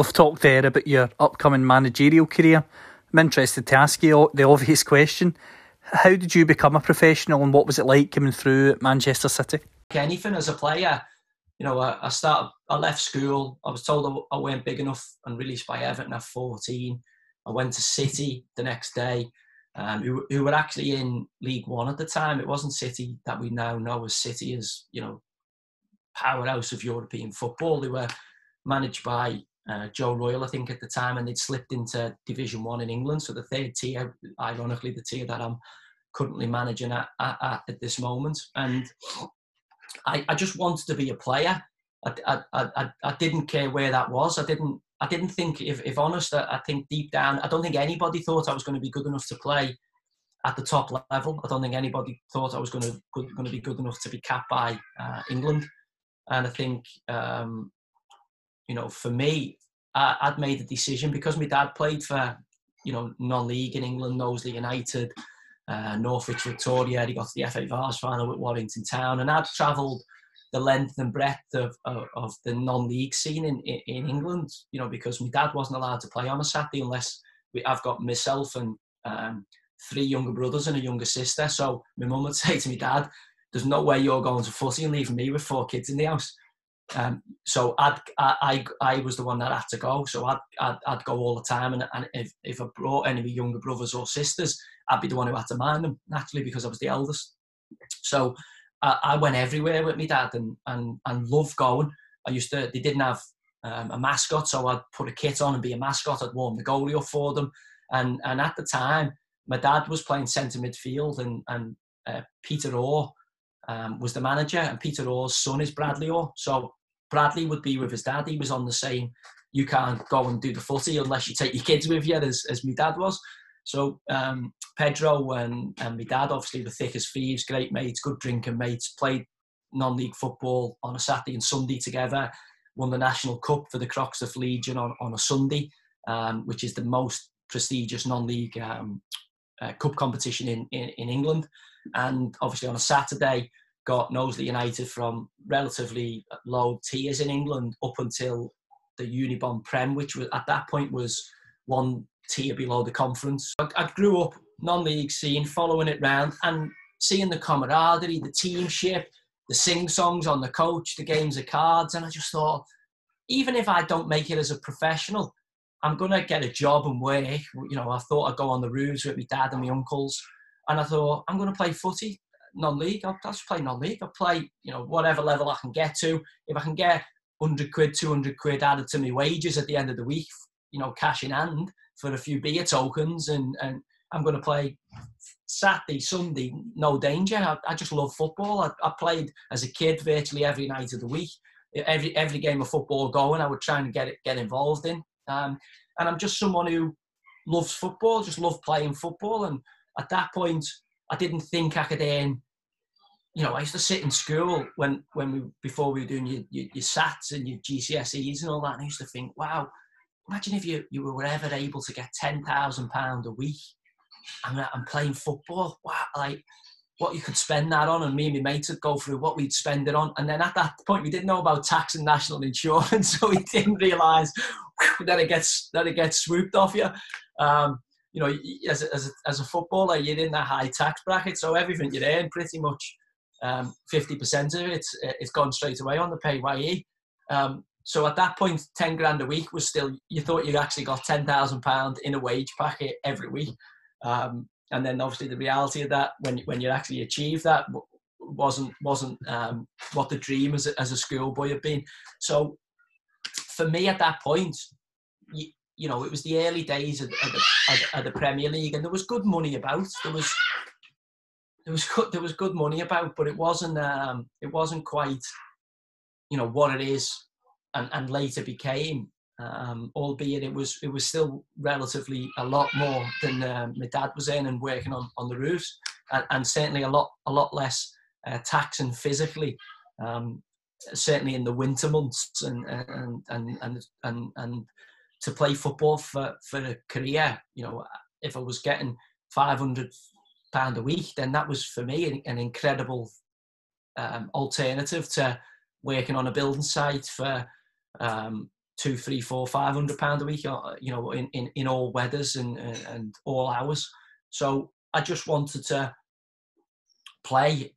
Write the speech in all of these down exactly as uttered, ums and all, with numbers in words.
we've talked there about your upcoming managerial career. I'm interested to ask you the obvious question. How did you become a professional and what was it like coming through at Manchester City? Anything as a player, you know, I, I started, I left school. I was told I, I weren't big enough and released by Everton at fourteen. I went to City the next day, um, who, who were actually in League One at the time. It wasn't City that we now know as City, as, you know, powerhouse of European football. They were managed by uh, Joe Royal, I think, at the time, and they'd slipped into Division One in England. So the third tier, ironically, the tier that I'm currently managing at at, at this moment. And I, I just wanted to be a player. I, I, I, I didn't care where that was. I didn't. I didn't think, if, if honest, I, I think deep down, I don't think anybody thought I was going to be good enough to play at the top level. I don't think anybody thought I was going to good, going to be good enough to be capped by uh, England. And I think, um, you know, for me, I, I'd made a decision because my dad played for, you know, non-league in England, Knowsley United, uh, Northwich Victoria. He got to the F A Vars final with Warrington Town. And I'd travelled the length and breadth of, of, of the non-league scene in, in, in England, you know, because my dad wasn't allowed to play on a Saturday unless we, I've got myself and um, three younger brothers and a younger sister. So my mum would say to my dad, there's no way you're going to footy and leaving me with four kids in the house. Um, so I'd, I, I, I was the one that had to go. So I'd, I'd, I'd go all the time. And, and if, if I brought any of my younger brothers or sisters, I'd be the one who had to mind them, naturally, because I was the eldest. So I, I went everywhere with my dad and, and, and loved going. I used to, they didn't have um, a mascot. So I'd put a kit on and be a mascot. I'd warm the goalie up for them. And, and at the time, my dad was playing centre midfield and, and uh, Peter Orr, Um, was the manager, and Peter Orr's son is Bradley Orr. So Bradley would be with his dad. He was on the same, you can't go and do the footy unless you take your kids with you, as, as my dad was. So um, Pedro and, and my dad obviously were thick as thieves, great mates, good drinking mates, played non-league football on a Saturday and Sunday together, won the National Cup for the Croxteth Legion on, on a Sunday, um, which is the most prestigious non-league um, uh, cup competition in, in, in England. And obviously on a Saturday, got Knowsley United from relatively low tiers in England up until the Unibond Prem, which was, at that point was one tier below the conference. I, I grew up non-league scene, following it round and seeing the camaraderie, the teamship, the sing-songs on the coach, the games of cards. And I just thought, even if I don't make it as a professional, I'm going to get a job and work. You know, I thought I'd go on the roofs with my dad and my uncles. And I thought, I'm going to play footy. Non-league, I'll just play non-league. I'll play, you know, whatever level I can get to. If I can get one hundred quid, two hundred quid added to my wages at the end of the week, you know, cash in hand for a few beer tokens, and, and I'm going to play Saturday, Sunday, no danger. I, I just love football. I, I played as a kid virtually every night of the week. Every every game of football going, I would try and get it, get involved in. Um, and I'm just someone who loves football, just love playing football. And at that point, I didn't think I could earn, you know, I used to sit in school when, when we, before we were doing your, your, your SATs and your G C S Es and all that, and I used to think, wow, imagine if you, you were ever able to get ten thousand pounds a week and I'm playing football. Wow, like, what you could spend that on, and me and my mates would go through what we'd spend it on. And then at that point, we didn't know about tax and national insurance, so we didn't realise that it gets, that it gets swooped off you. Um, You know, as a, as, a, as a footballer, you're in that high tax bracket, so everything you earn, pretty much um, fifty percent of it, it's gone straight away on the P A Y E. Um, so at that point, ten grand a week was still, you thought you actually got ten thousand pounds in a wage packet every week. Um, and then obviously the reality of that, when, when you actually achieve that, wasn't wasn't um, what the dream as a, as a schoolboy had been. So for me at that point, you, You know, it was the early days of, of, the, of the Premier League, and there was good money about. There was, there was, good, there was good money about, but it wasn't, um, it wasn't quite, you know, what it is, and, and later became. Um, albeit it was, it was still relatively a lot more than um, my dad was in and working on, on the roofs, and, and certainly a lot, a lot less uh, taxing physically. Um, certainly in the winter months, and and and and and. and to play football for, for a career, you know, if I was getting five hundred pounds a week, then that was for me an, an incredible um, alternative to working on a building site for um, two, three, four, five hundred pound a week, you know, in, in, in all weathers and, and all hours. So I just wanted to play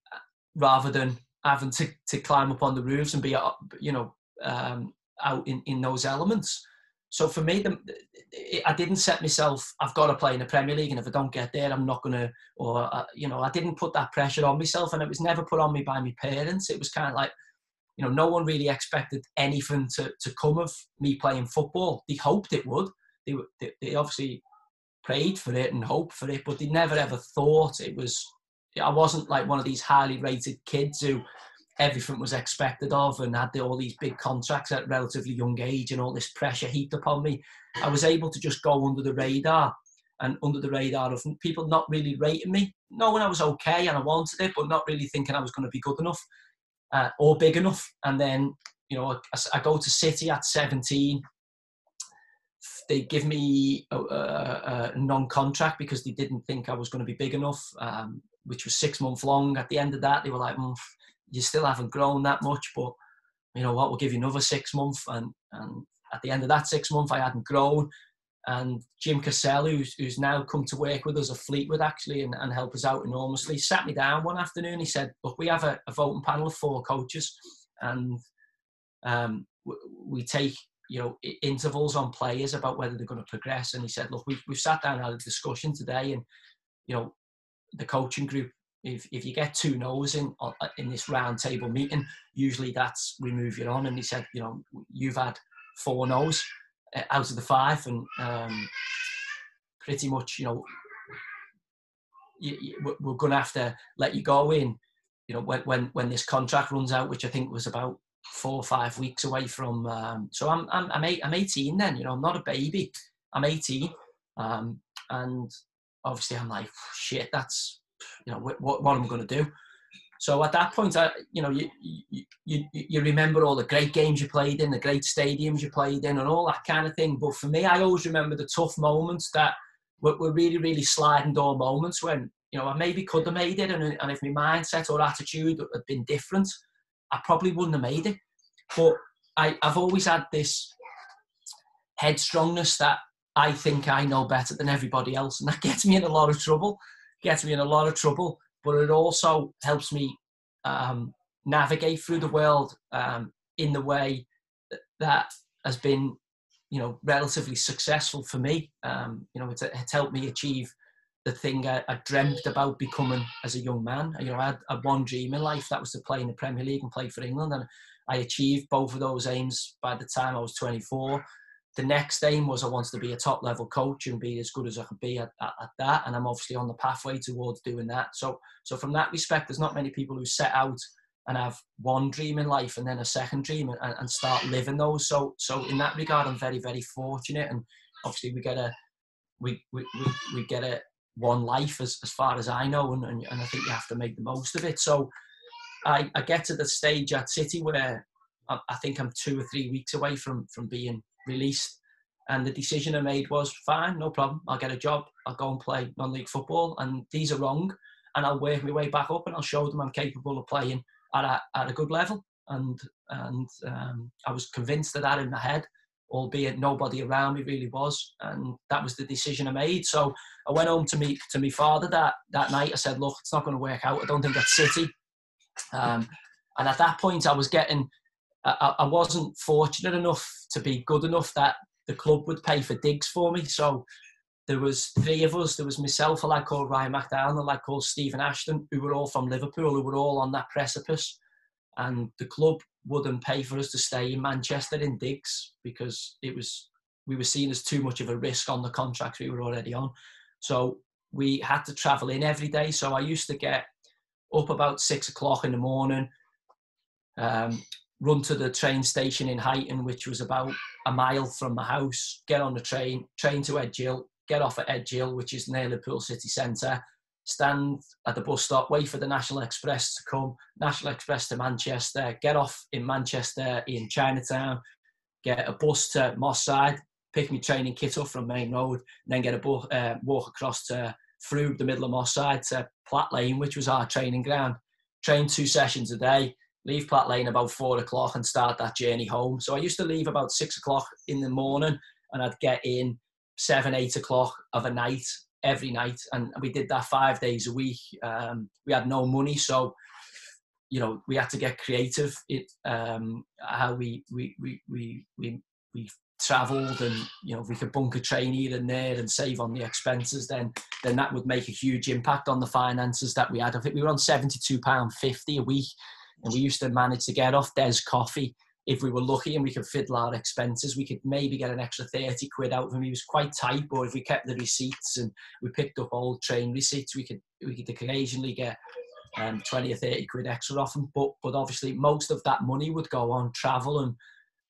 rather than having to, to climb up on the roofs and be, you know, um, out in, in those elements. So for me, the, I didn't set myself, I've got to play in the Premier League and if I don't get there, I'm not going to, or, uh, you know, I didn't put that pressure on myself, and it was never put on me by my parents. It was kind of like, you know, no one really expected anything to, to come of me playing football. They hoped it would. They, they, they obviously prayed for it and hoped for it, but they never ever thought it was, I wasn't like one of these highly rated kids who everything was expected of and had all these big contracts at a relatively young age and all this pressure heaped upon me. I was able to just go under the radar and under the radar of people not really rating me, knowing I was okay and I wanted it, but not really thinking I was going to be good enough uh, or big enough. And then, you know, I, I go to City at seventeen. They give me a, a, a non-contract because they didn't think I was going to be big enough, um, which was six months long. At the end of that, they were like, mm, you still haven't grown that much, but you know what, we'll give you another six months. And, and at the end of that six months, I hadn't grown. And Jim Cassell, who's, who's now come to work with us at Fleetwood, actually, and, and help us out enormously, sat me down one afternoon. He said, look, we have a, a voting panel of four coaches, and um, we, we take, you know, intervals on players about whether they're going to progress. And he said, look, we've, we've sat down and had a discussion today, and, you know, the coaching group, If, if you get two no's in in this round table meeting, usually that's we move you on. And he said, you know, you've had four no's out of the five, and um, pretty much, you know, you, you, we're going to have to let you go in, you know, when, when when this contract runs out, which I think was about four or five weeks away from. Um, so I'm I'm I'm, eight, I'm eighteen then, you know, I'm not a baby, I'm eighteen, um, and obviously I'm like, shit, that's, you know, what, what am I going to do? So at that point, I, you know, you, you, you, you remember all the great games you played in, the great stadiums you played in and all that kind of thing. But for me, I always remember the tough moments that were, were really, really sliding door moments when, you know, I maybe could have made it. And, and if my mindset or attitude had been different, I probably wouldn't have made it. But I, I've always had this headstrongness that I think I know better than everybody else. And that gets me in a lot of trouble. Gets me in a lot of trouble, but it also helps me um, navigate through the world um, in the way that has been, you know, relatively successful for me. Um, you know, it's, it's helped me achieve the thing I, I dreamt about becoming as a young man. You know, I had, I had one dream in life, that was to play in the Premier League and play for England, and I achieved both of those aims by the time I was twenty-four. The next aim was I wanted to be a top-level coach and be as good as I could be at, at, at that, and I'm obviously on the pathway towards doing that. So, so from that respect, there's not many people who set out and have one dream in life and then a second dream and, and start living those. So, so in that regard, I'm very, very fortunate, and obviously we get a we we we, we get a one life as, as far as I know, and, and and I think you have to make the most of it. So, I I get to the stage at City where I, I think I'm two or three weeks away from from being released, and the decision I made was, fine, no problem, I'll get a job, I'll go and play non-league football, and these are wrong, and I'll work my way back up, and I'll show them I'm capable of playing at a, at a good level. And and um, I was convinced of that in my head, albeit nobody around me really was, and that was the decision I made. So I went home to me to my father that that night. I said, look, it's not going to work out, I don't think that's City. Um, and at that point, I was getting I wasn't fortunate enough to be good enough that the club would pay for digs for me. So there was three of us. There was myself, a lad called Ryan McDowell, a lad called Stephen Ashton, who were all from Liverpool, who were all on that precipice. And the club wouldn't pay for us to stay in Manchester in digs because it was we were seen as too much of a risk on the contracts we were already on. So we had to travel in every day. So I used to get up about six o'clock in the morning, um, run to the train station in Highton, which was about a mile from my house, get on the train, train to Edgehill, get off at Edgehill, which is near Liverpool city centre, stand at the bus stop, wait for the National Express to come, National Express to Manchester, get off in Manchester in Chinatown, get a bus to Moss Side, pick my training kit up from Main Road, and then get a bus, uh, walk across to through the middle of Moss Side to Platt Lane, which was our training ground. Train two sessions a day, leave Platt Lane about four o'clock and start that journey home. So I used to leave about six o'clock in the morning and I'd get in seven, eight o'clock of a night, every night. And we did that five days a week. Um, we had no money. So, you know, we had to get creative. It, um, how we, we, we, we, we, we travelled, and, you know, if we could bunk a train here and there and save on the expenses, then, then that would make a huge impact on the finances that we had. I think we were on seventy-two pounds fifty a week. And we used to manage to get off Des Coffee if we were lucky and we could fiddle our expenses. We could maybe get an extra thirty quid out of him. He was quite tight, but if we kept the receipts and we picked up old train receipts, we could we could occasionally get um, twenty or thirty quid extra off him. But, but obviously most of that money would go on travel, and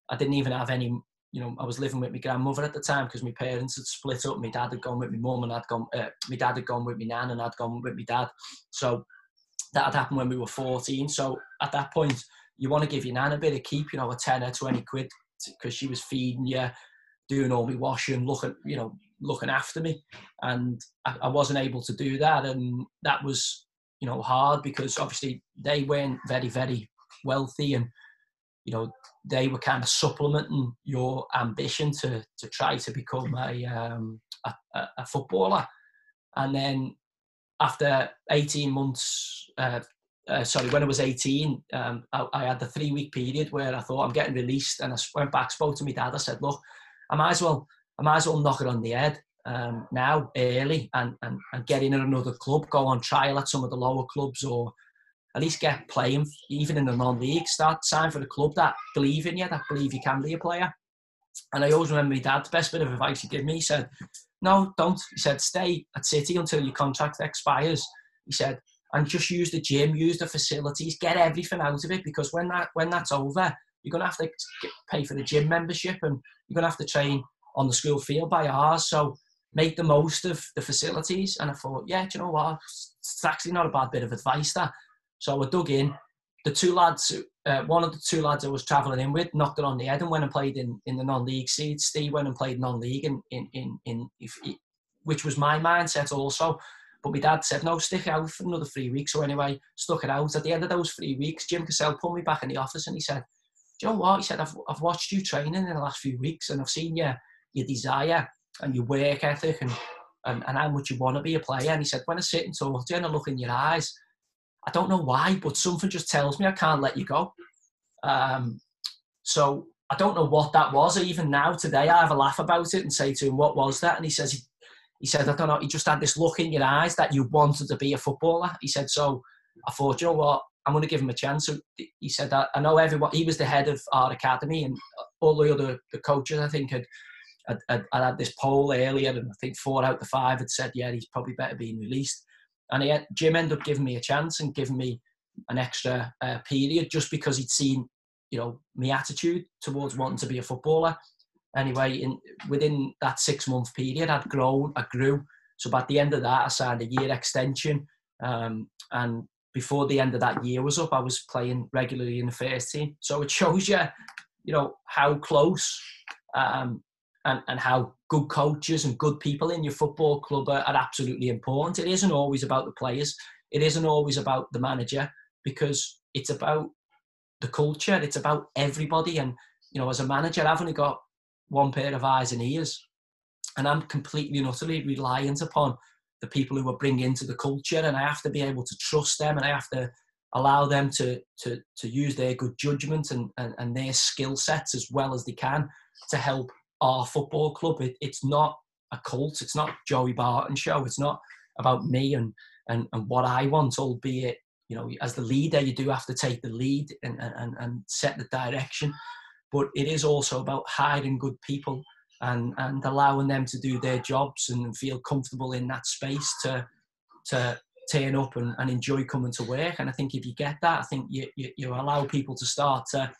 I didn't even have any, you know, I was living with my grandmother at the time because my parents had split up. My dad had gone with my mum and I'd gone, uh, my dad had gone with my nan and I'd gone with my dad. So that had happened when we were fourteen. So at that point, you want to give your nan a bit of keep, you know, a ten or twenty quid, because she was feeding you, doing all my washing, looking, you know, looking after me. And I, I wasn't able to do that. And that was, you know, hard, because obviously they weren't very, very wealthy. And, you know, they were kind of supplementing your ambition to, to try to become a, um, a, a footballer. And then, after eighteen months, uh, uh, sorry, when I was eighteen, um, I, I had the three-week period where I thought, I'm getting released, and I went back, spoke to my dad. I said, look, I might as well, I might as well knock it on the head um, now, early, and, and, and get in at another club, go on trial at some of the lower clubs, or at least get playing, even in the non-league, start, sign for a club that believe in you, that believe you can be a player. And I always remember my dad's best bit of advice he gave me. He said, no, don't. He said, stay at City until your contract expires. He said, and just use the gym, use the facilities, get everything out of it, because when that when that's over, you're going to have to pay for the gym membership and you're going to have to train on the school field by hours. So make the most of the facilities. And I thought, yeah, do you know what? It's actually not a bad bit of advice, that. So I dug in. The two lads, uh, one of the two lads I was travelling in with, knocked it on the head and went and played in, in the non-league seed. Steve went and played non-league, in, in, in, in, if he, which was my mindset also. But my dad said, no, stick out for another three weeks. So anyway, stuck it out. At the end of those three weeks, Jim Cassell pulled me back in the office and he said, do you know what? He said, I've, I've watched you training in the last few weeks and I've seen your, your desire and your work ethic and, and, and how much you want to be a player. And he said, when I sit and talk to you and I look in your eyes, I don't know why, but something just tells me I can't let you go. Um, so I don't know what that was. Even now, today, I have a laugh about it and say to him, what was that? And he says, he, he said, I don't know, you just had this look in your eyes that you wanted to be a footballer. He said, so I thought, you know what, I'm going to give him a chance. So he said, I, I know everyone, he was the head of our academy, and all the other the coaches, I think, had, had, had, had this poll earlier, and I think four out of five had said, yeah, he's probably better being released. And he, Jim ended up giving me a chance and giving me an extra uh, period, just because he'd seen, you know, my attitude towards wanting to be a footballer. Anyway, in, within that six-month period, I'd grown, I grew. So by the end of that, I signed a year extension. Um, and before the end of that year was up, I was playing regularly in the first team. So it shows you, you know, how close um, and, and how good coaches and good people in your football club are, are absolutely important. It isn't always about the players. It isn't always about the manager, because it's about the culture. It's about everybody. And, you know, as a manager, I've only got one pair of eyes and ears, and I'm completely and utterly reliant upon the people who are bringing into the culture. And I have to be able to trust them, and I have to allow them to, to, to use their good judgment and, and, and their skill sets as well as they can to help our football club. It, it's not a cult. It's not Joey Barton show. It's not about me and, and, and what I want, albeit, you know, as the leader, you do have to take the lead and, and, and set the direction. But it is also about hiring good people and, and allowing them to do their jobs and feel comfortable in that space to, to turn up and, and enjoy coming to work. And I think if you get that, I think you, you, you allow people to start to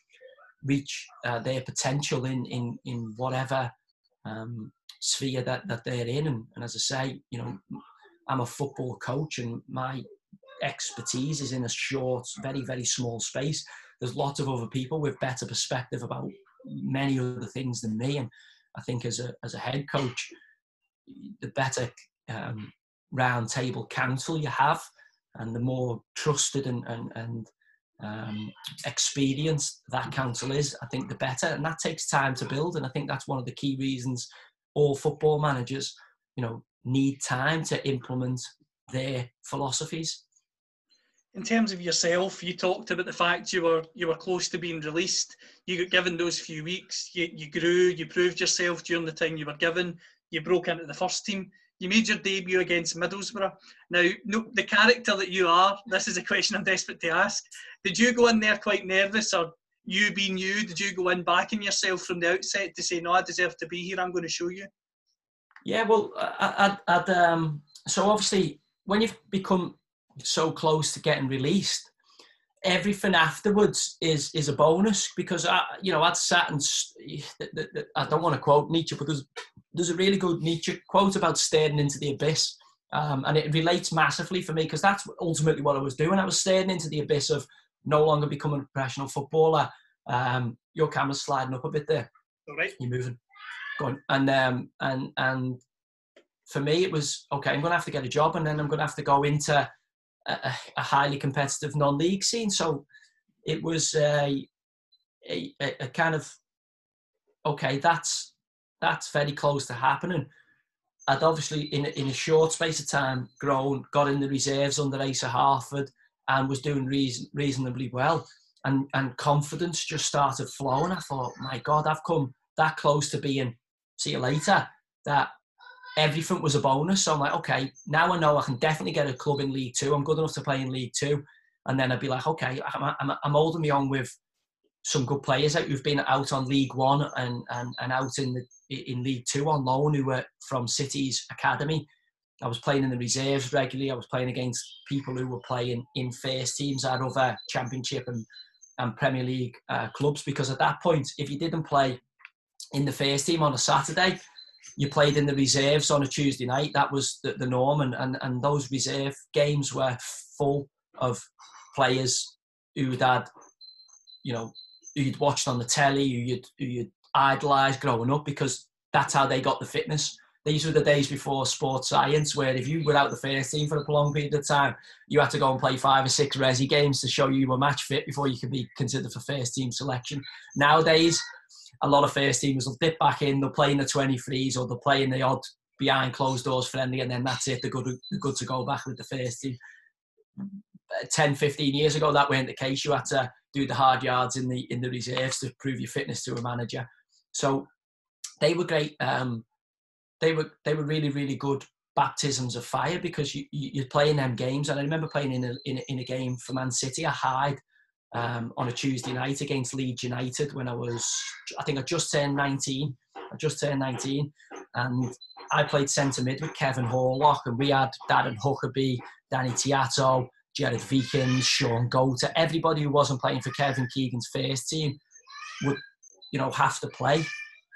reach uh, their potential in in in whatever um, sphere that that they're in, and, and as I say, you know, I'm a football coach, and my expertise is in a short, very very small space. There's lots of other people with better perspective about many other things than me, and I think as a as a head coach, the better um, round table counsel you have, and the more trusted and and and um, experienced that council is, I think the better. And that takes time to build. And I think that's one of the key reasons all football managers, you know, need time to implement their philosophies. In terms of yourself, you talked about the fact you were you were close to being released. You got given those few weeks. You, you grew. You proved yourself during the time you were given. You broke into the first team. You made your debut against Middlesbrough. Now, no, the character that you are, this is a question I'm desperate to ask. Did you go in there quite nervous, or you being you, did you go in backing yourself from the outset to say, no, I deserve to be here, I'm going to show you? Yeah, well, I, I'd, I'd, um, so obviously, when you've become so close to getting released, everything afterwards is is a bonus, because I, you know, I'd sat and st- I don't want to quote Nietzsche, because there's a really good Nietzsche quote about staring into the abyss, um, and it relates massively for me, because that's ultimately what I was doing. I was staring into the abyss of no longer becoming a professional footballer. Um, your camera's sliding up a bit there. All right, you're moving. Go on. And um, and and for me, it was okay. I'm going to have to get a job, and then I'm going to have to go into A, a highly competitive non-league scene. So it was a, a, a kind of, okay, that's that's very close to happening. I'd obviously in, in a short space of time grown, got in the reserves under Asa Harford, and was doing reason, reasonably well, and, and confidence just started flowing. I thought, my God, I've come that close to being, see you later, that everything was a bonus. So I'm like, okay, now I know I can definitely get a club in League Two. I'm good enough to play in League Two. And then I'd be like, okay, I'm, I'm, I'm holding me on with some good players out who've been out on League One and, and, and out in the in League Two on loan, who were from City's academy. I was playing in the reserves regularly. I was playing against people who were playing in first teams at other Championship and, and Premier League uh, clubs. Because at that point, if you didn't play in the first team on a Saturday, you played in the reserves on a Tuesday night. That was the, the norm, and, and, and those reserve games were full of players who'd had, you know, who you'd watched on the telly, who you'd, who you'd idolised growing up, because that's how they got the fitness. These were the days before sports science, where if you were out the first team for a prolonged period of time, you had to go and play five or six resi games to show you were match fit before you could be considered for first team selection. Nowadays, a lot of first teamers will dip back in, they'll play in the twenty-threes, or they'll play in the odd behind closed doors friendly, and then that's it, they're good, they're good to go back with the first team. ten, fifteen years ago, that weren't the case. You had to do the hard yards in the in the reserves to prove your fitness to a manager. So they were great. Um, they were they were really, really good baptisms of fire, because you, you, you're playing them games. And I remember playing in a, in a, in a game for Man City, I hired Um, on a Tuesday night against Leeds United when I was, I think I just turned nineteen. I just turned nineteen, and I played centre mid with Kevin Horlock, and we had Darren Huckabee, Danny Tiato, Gerard Vikens, Sean Gota. Everybody who wasn't playing for Kevin Keegan's first team would, you know, have to play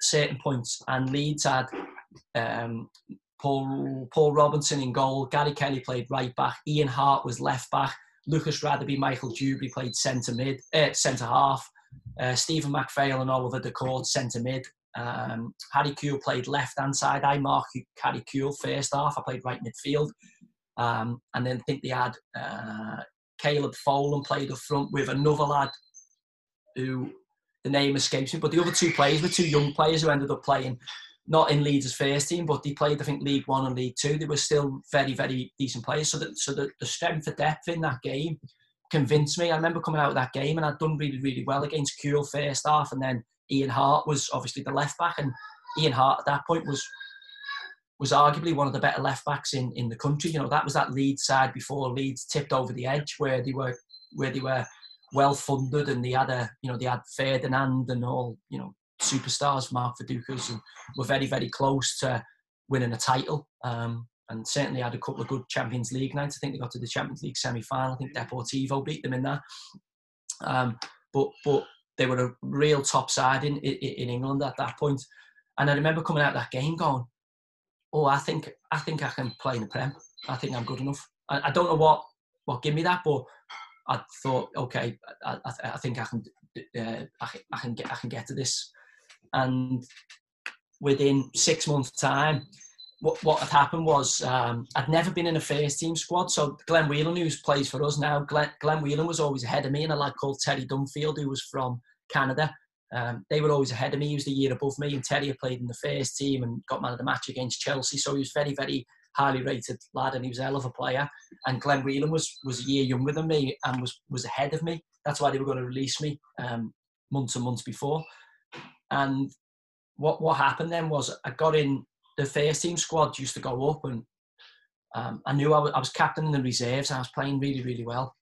certain points. And Leeds had um, Paul Paul Robinson in goal. Gary Kelly played right back. Ian Hart was left back. Lucas Radeby, Michael Dewberry played centre mid, uh, centre half. Uh, Stephen MacPhail and Oliver de Court centre mid. Um, Harry Kewell played left hand side. I marked Harry Kewell first half. I played right midfield, um, and then I think they had uh, Caleb Folan played up front with another lad who the name escapes me. But the other two players were two young players who ended up playing not in Leeds' first team, but they played, I think, League One and League Two. They were still very, very decent players. So, that, so the, the strength of depth in that game convinced me. I remember coming out of that game, and I'd done really, really well against Kewell first half, and then Ian Hart was obviously the left back, and Ian Hart at that point was was arguably one of the better left backs in, in the country. You know, that was that Leeds side before Leeds tipped over the edge, where they were where they were well funded, and they had a you know they had Ferdinand and all you know. superstars, Mark Vidukas, and were very, very close to winning a title, um, and certainly had a couple of good Champions League nights. I think they got to the Champions League semi-final. I think Deportivo beat them in that. Um, but but they were a real top side in, in in England at that point. And I remember coming out of that game going, "Oh, I think I think I can play in the Prem. I think I'm good enough." I, I don't know what what gave me that, but I thought, okay, I, I, I think I can uh, I, I can get I can get to this. And within six months' time, what, what had happened was um, I'd never been in a first team squad. So Glenn Whelan, who plays for us now, Glenn, Glenn Whelan was always ahead of me, and a lad called Terry Dunfield, who was from Canada. Um, they were always ahead of me. He was the year above me, and Terry had played in the first team and got man of the match against Chelsea. So he was very, very highly rated lad, and he was a hell of a player. And Glenn Whelan was was a year younger than me and was was ahead of me. That's why they were going to release me um, months and months before. And what what happened then was I got in. The first team squad used to go up, and um, I knew I was, I was captain in the reserves. I was playing really, really well,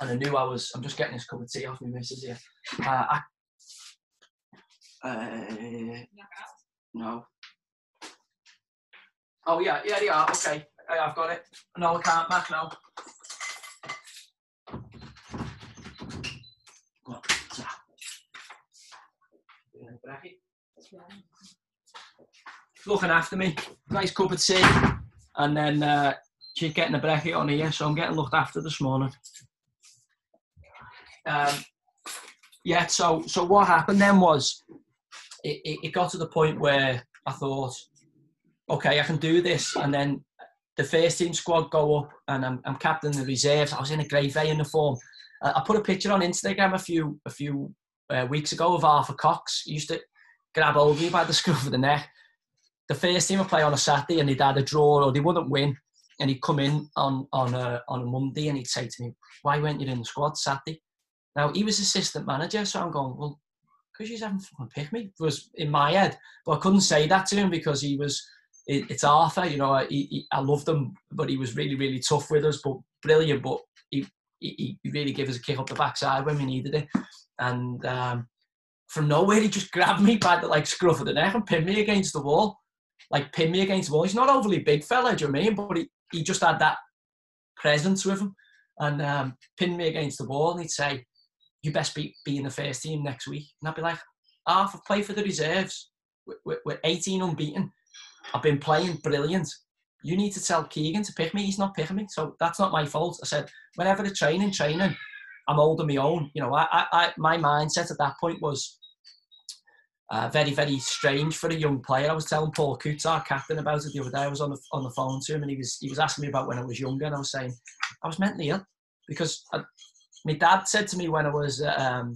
and I knew I was. I'm just getting this cup of tea off my missus here. Uh, I, Uh, no. Oh yeah, yeah they are. Okay, I've got it. No, I can't, Mac. No. Looking after me, nice cup of tea, and then uh, she's getting a brekkie on here, so I'm getting looked after this morning. Um, yeah. So, so what happened then was. It, it, it got to the point where I thought, okay, I can do this. And then the first team squad go up, and I'm, I'm captain the reserves. I was in a grey V uniform. Uh, I put a picture on Instagram a few a few uh, weeks ago of Arthur Cox. He used to grab hold of you by the scruff of the neck. The first team would play on a Saturday, and they'd had a draw or they wouldn't win. And he'd come in on on a, on a Monday, and he'd say to me, "Why weren't you in the squad Saturday?" Now he was assistant manager, so I'm going, well, because you haven't fucking picked me, was in my head. But I couldn't say that to him because he was, it, it's Arthur, you know, he, he, I loved him, but he was really, really tough with us, but brilliant, but he, he, he really gave us a kick up the backside when we needed it. And um, from nowhere, he just grabbed me by the like scruff of the neck and pinned me against the wall, like pinned me against the wall. He's not overly big fella, do you know what I mean? But he, he just had that presence with him, and um, pinned me against the wall, and he'd say, "You best be, be in the first team next week." And I'd be like, "Half, I've played for the reserves. We're, we're eighteen unbeaten. I've been playing brilliant. You need to tell Keegan to pick me. He's not picking me. So that's not my fault." I said, whenever the training, training, I'm holding my own. You know, I, I, I, my mindset at that point was uh, very, very strange for a young player. I was telling Paul Coots, our captain, about it the other day. I was on the, on the phone to him, and he was, he was asking me about when I was younger, and I was saying I was mentally ill because I, my dad said to me when I was um,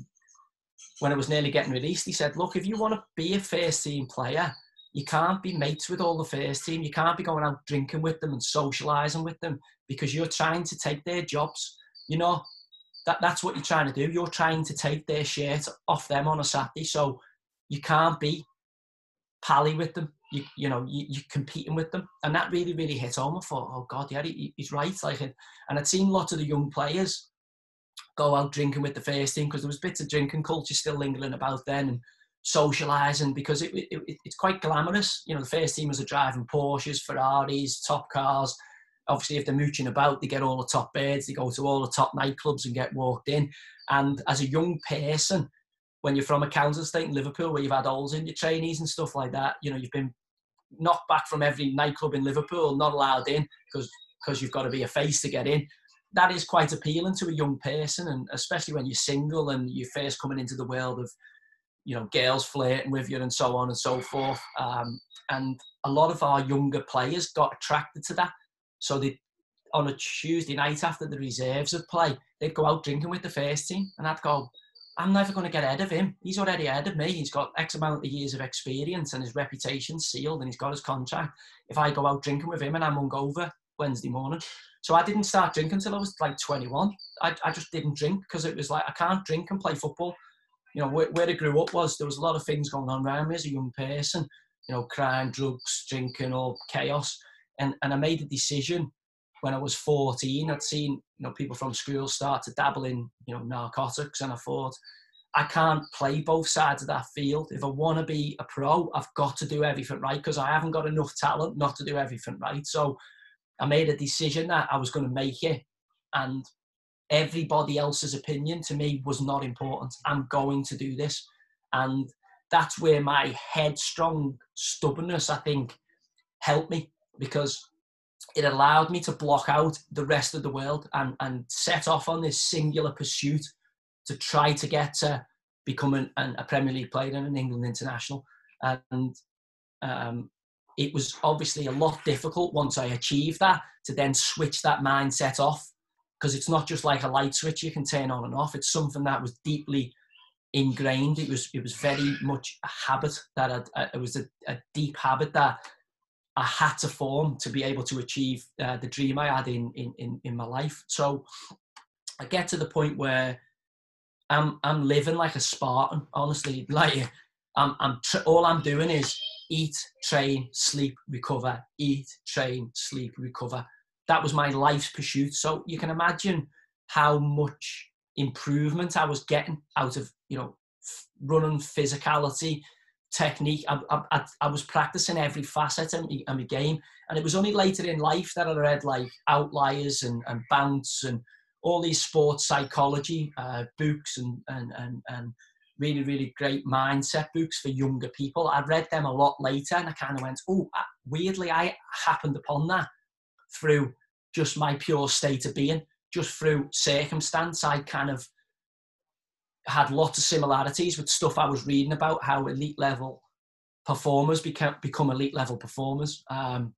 when I was nearly getting released, he said, "Look, if you want to be a first team player, you can't be mates with all the first team. You can't be going out drinking with them and socialising with them because you're trying to take their jobs. You know, that that's what you're trying to do. You're trying to take their shirt off them on a Saturday. So you can't be pally with them. You, you know, you, you're competing with them." And that really, really hit home. I thought, oh God, yeah, he, he's right. Like, and I'd seen lots of the young players go out drinking with the first team because there was bits of drinking culture still lingering about then, and socialising because it, it, it, it's quite glamorous. You know, the first teamers are driving Porsches, Ferraris, top cars. Obviously, if they're mooching about, they get all the top birds. They go to all the top nightclubs and get walked in. And as a young person, when you're from a council estate in Liverpool where you've had holes in your trainees and stuff like that, you know, you've been knocked back from every nightclub in Liverpool, not allowed in because because you've got to be a face to get in. That is quite appealing to a young person, and especially when you're single and you're first coming into the world of, you know, girls flirting with you and so on and so forth. Um, and a lot of our younger players got attracted to that. So they, on a Tuesday night after the reserves would play, they'd go out drinking with the first team, and I'd go, I'm never going to get ahead of him. He's already ahead of me. He's got X amount of years of experience and his reputation's sealed and he's got his contract. If I go out drinking with him and I'm hungover Wednesday morning. So I didn't start drinking until I was like twenty-one. I, I just didn't drink because it was like, I can't drink and play football. You know, where, where I grew up was, there was a lot of things going on around me as a young person, you know, crime, drugs, drinking, all chaos. And, and I made a decision when I was fourteen. I'd seen, you know, people from school start to dabble in, you know, narcotics. And I thought, I can't play both sides of that field. If I want to be a pro, I've got to do everything right because I haven't got enough talent not to do everything right. So I made a decision that I was going to make it, and everybody else's opinion to me was not important. I'm going to do this. And that's where my headstrong stubbornness, I think, helped me because it allowed me to block out the rest of the world and, and set off on this singular pursuit to try to get to become an, an, a Premier League player and an England international. And um, it was obviously a lot difficult once I achieved that to then switch that mindset off, because it's not just like a light switch you can turn on and off. It's something that was deeply ingrained. It was it was very much a habit that I, it was a, a deep habit that I had to form to be able to achieve uh, the dream I had in, in, in my life. So I get to the point where I'm I'm living like a Spartan, honestly. Like I'm I'm tr- all I'm doing is eat, train, sleep, recover. Eat, train, sleep, recover. That was my life's pursuit. So you can imagine how much improvement I was getting out of, you know, f- running, physicality, technique. I, I, I was practicing every facet of my game. And it was only later in life that I read like Outliers and, and Bounce and all these sports psychology uh, books and, and, and, and really, really great mindset books for younger people. I read them a lot later and I kind of went, oh, weirdly, I happened upon that through just my pure state of being, just through circumstance. I kind of had lots of similarities with stuff I was reading about how elite level performers become, become elite level performers. Um,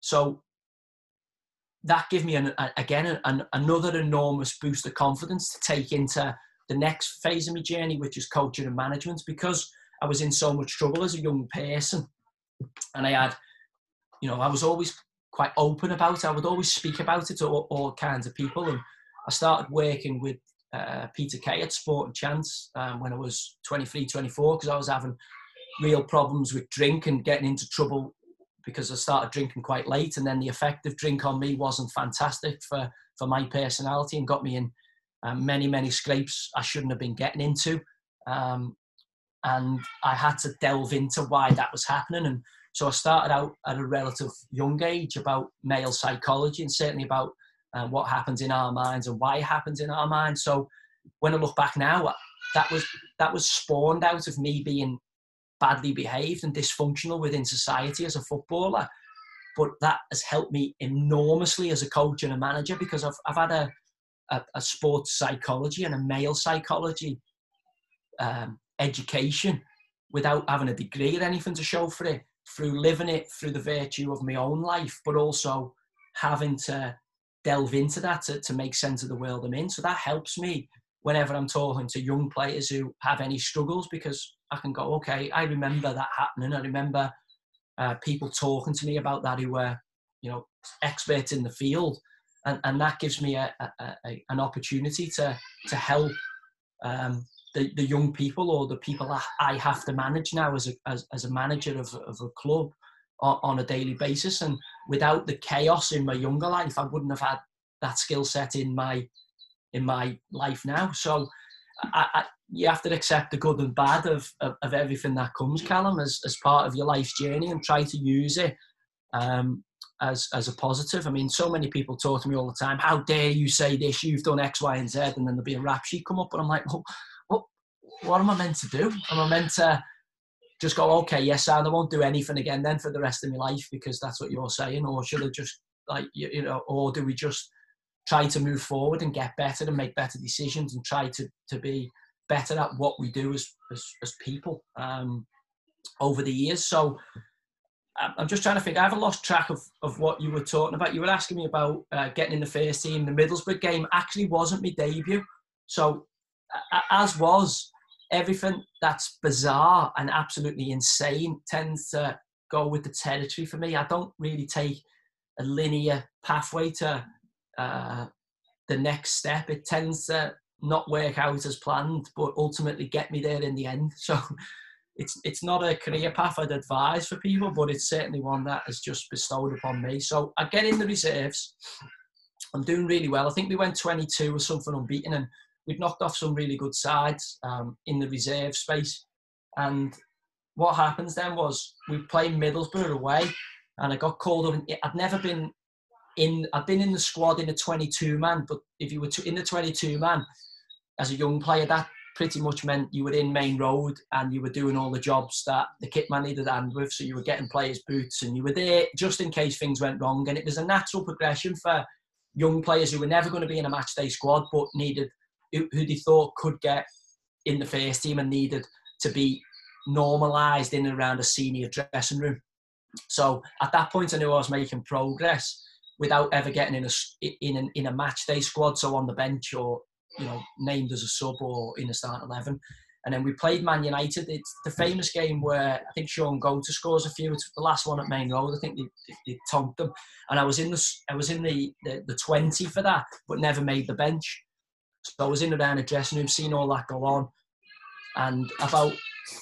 so that gave me, an, a, again, an, an, another enormous boost of confidence to take into the next phase of my journey, which is coaching and management, because I was in so much trouble as a young person. And I had, you know, I was always quite open about it. I would always speak about it to all, all kinds of people. And I started working with uh, Peter Kay at Sport and Chance um, when I was twenty-three, twenty-four, because I was having real problems with drink and getting into trouble because I started drinking quite late. And then the effect of drink on me wasn't fantastic for, for my personality and got me in uh, many, many scrapes I shouldn't have been getting into. Um, and I had to delve into why that was happening. And so I started out at a relative young age about male psychology and certainly about uh, what happens in our minds and why it happens in our minds. So when I look back now, that was that was spawned out of me being badly behaved and dysfunctional within society as a footballer. But that has helped me enormously as a coach and a manager, because I've I've had a, a, a sports psychology and a male psychology um, education without having a degree or anything to show for it, through living it through the virtue of my own life, but also having to delve into that to, to make sense of the world I'm in. So that helps me whenever I'm talking to young players who have any struggles, because I can go, okay, I remember that happening. I remember uh, people talking to me about that who were, you know, experts in the field. And, and that gives me a, a, a, an opportunity to, to help um, The, the young people, or the people I have to manage now as a as, as a manager of, of a club on, on a daily basis. And without the chaos in my younger life, I wouldn't have had that skill set in my in my life now. So I, I, you have to accept the good and bad of, of, of everything that comes, Callum, as, as part of your life's journey, and try to use it um, as as a positive. I mean, so many people talk to me all the time, how dare you say this, you've done X, Y and Z, and then there'll be a rap sheet come up and I'm like, well, oh, what am I meant to do? Am I meant to just go, okay, yes, and I won't do anything again then for the rest of my life because that's what you're saying? Or should I just, like, you, you know, or do we just try to move forward and get better and make better decisions and try to, to be better at what we do as as, as people um, over the years? So I'm just trying to think. I haven't lost track of, of what you were talking about. You were asking me about uh, getting in the first team. The Middlesbrough game actually wasn't my debut. So as was everything that's bizarre and absolutely insane tends to go with the territory for me. I don't really take a linear pathway to uh, the next step. It tends to not work out as planned, but ultimately get me there in the end. So it's it's not a career path I'd advise for people, but it's certainly one that has just bestowed upon me. So I get in the reserves. I'm doing really well. I think we went twenty-two or something unbeaten, and we'd knocked off some really good sides um, in the reserve space. And what happens then was we played Middlesbrough away, and I got called up. I'd never been in, I'd been in the squad in a twenty-two man, but if you were in the twenty-two man as a young player, that pretty much meant you were in Main Road and you were doing all the jobs that the kit man needed a hand with. So you were getting players' boots and you were there just in case things went wrong. And it was a natural progression for young players who were never going to be in a matchday squad, but needed, who they thought could get in the first team and needed to be normalised in and around a senior dressing room. So at that point, I knew I was making progress without ever getting in a in an, in a match day squad, so on the bench or, you know, named as a sub or in the starting eleven. And then we played Man United. It's the famous game where I think Sean Goater scores a few. It's the last one at Main Road. I think they, they, they tonked them. And I was in the I was in the, the the twenty for that, but never made the bench. So I was in around the dressing room, seeing all that go on. And about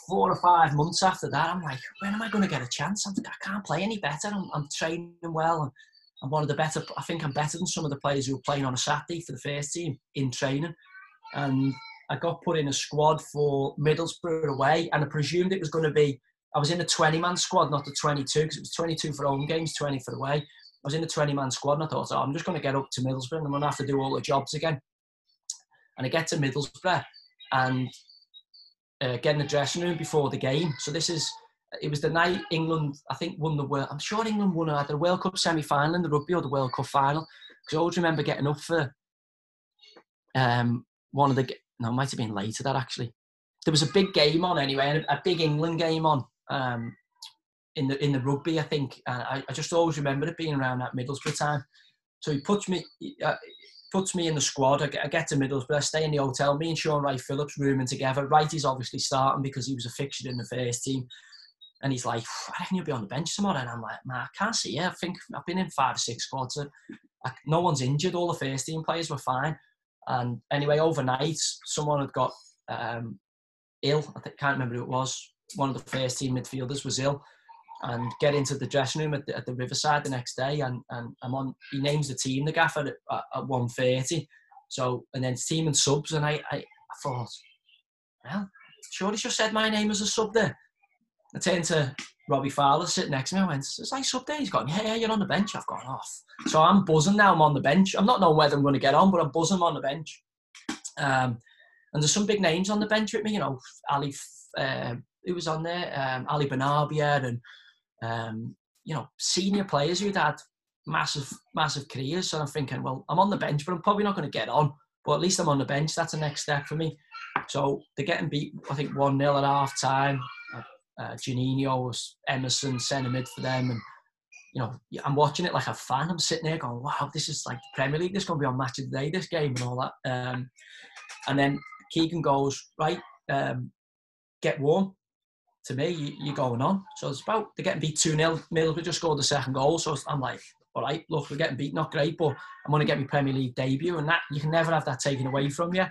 four or five months after that, I'm like, when am I going to get a chance? I'm, I can't play any better. I'm, I'm training well. And I'm one of the better. I think I'm better than some of the players who were playing on a Saturday for the first team in training. And I got put in a squad for Middlesbrough away, and I presumed it was going to be, I was in a twenty-man squad, not the twenty-two, because it was twenty-two for home games, twenty for away. I was in a twenty-man squad, and I thought, oh, I'm just going to get up to Middlesbrough, and I'm going to have to do all the jobs again. And I get to Middlesbrough, and uh, get in the dressing room before the game. So this is, it was the night England, I think, won the World, I'm sure England won either the World Cup semi-final in the rugby or the World Cup final, because I always remember getting up for um, one of the, No, it might have been later that actually. There was a big game on anyway, a big England game on um, in the in the rugby, I think. And I, I just always remember it being around that Middlesbrough time. So he puts me uh, puts me in the squad. I get, I get to Middlesbrough, I stay in the hotel. Me and Sean Wright-Phillips rooming together. Wright is obviously starting because he was a fixture in the first team. And he's like, I reckon you'll be on the bench tomorrow. And I'm like, man, I can't see you. I think I've been in five or six squads. I, no one's injured. All the first team players were fine. And anyway, overnight, someone had got um, ill. I can't remember who it was. One of the first team midfielders was ill, and get into the dressing room at the, at the Riverside the next day. And, and I'm on. He names the team, the gaffer, at, at one thirty. So and then team and subs. And I, I, I thought, well, sure, he just said my name as a sub there. I turned to Robbie Fowler sitting next to me. I went, "Is I sub there?" He's gone, "Yeah, yeah, you're on the bench." I've gone off. So I'm buzzing now. I'm on the bench. I'm not knowing whether I'm going to get on, but I'm buzzing on the bench. Um, and there's some big names on the bench with me. You know, Ali, uh, who was on there? Um, Ali Bernabia, and um, you know, senior players who'd had massive, massive careers. So I'm thinking, well, I'm on the bench, but I'm probably not going to get on. But at least I'm on the bench. That's the next step for me. So they're getting beat. I think one nil at half time. Uh, Juninho, Emerson, centre mid for them, and you know, I'm watching it like a fan. I'm sitting there going, "Wow, this is like the Premier League. This is going to be on Match of the Day, this game and all that." Um, and then Keegan goes, "Right, um, get warm." To me, you, you're going on. So it's about they're getting beat two nil. Middlesbrough just scored the second goal, so I'm like, "All right, look, we're getting beat, not great, but I'm going to get my Premier League debut, and that you can never have that taken away from you."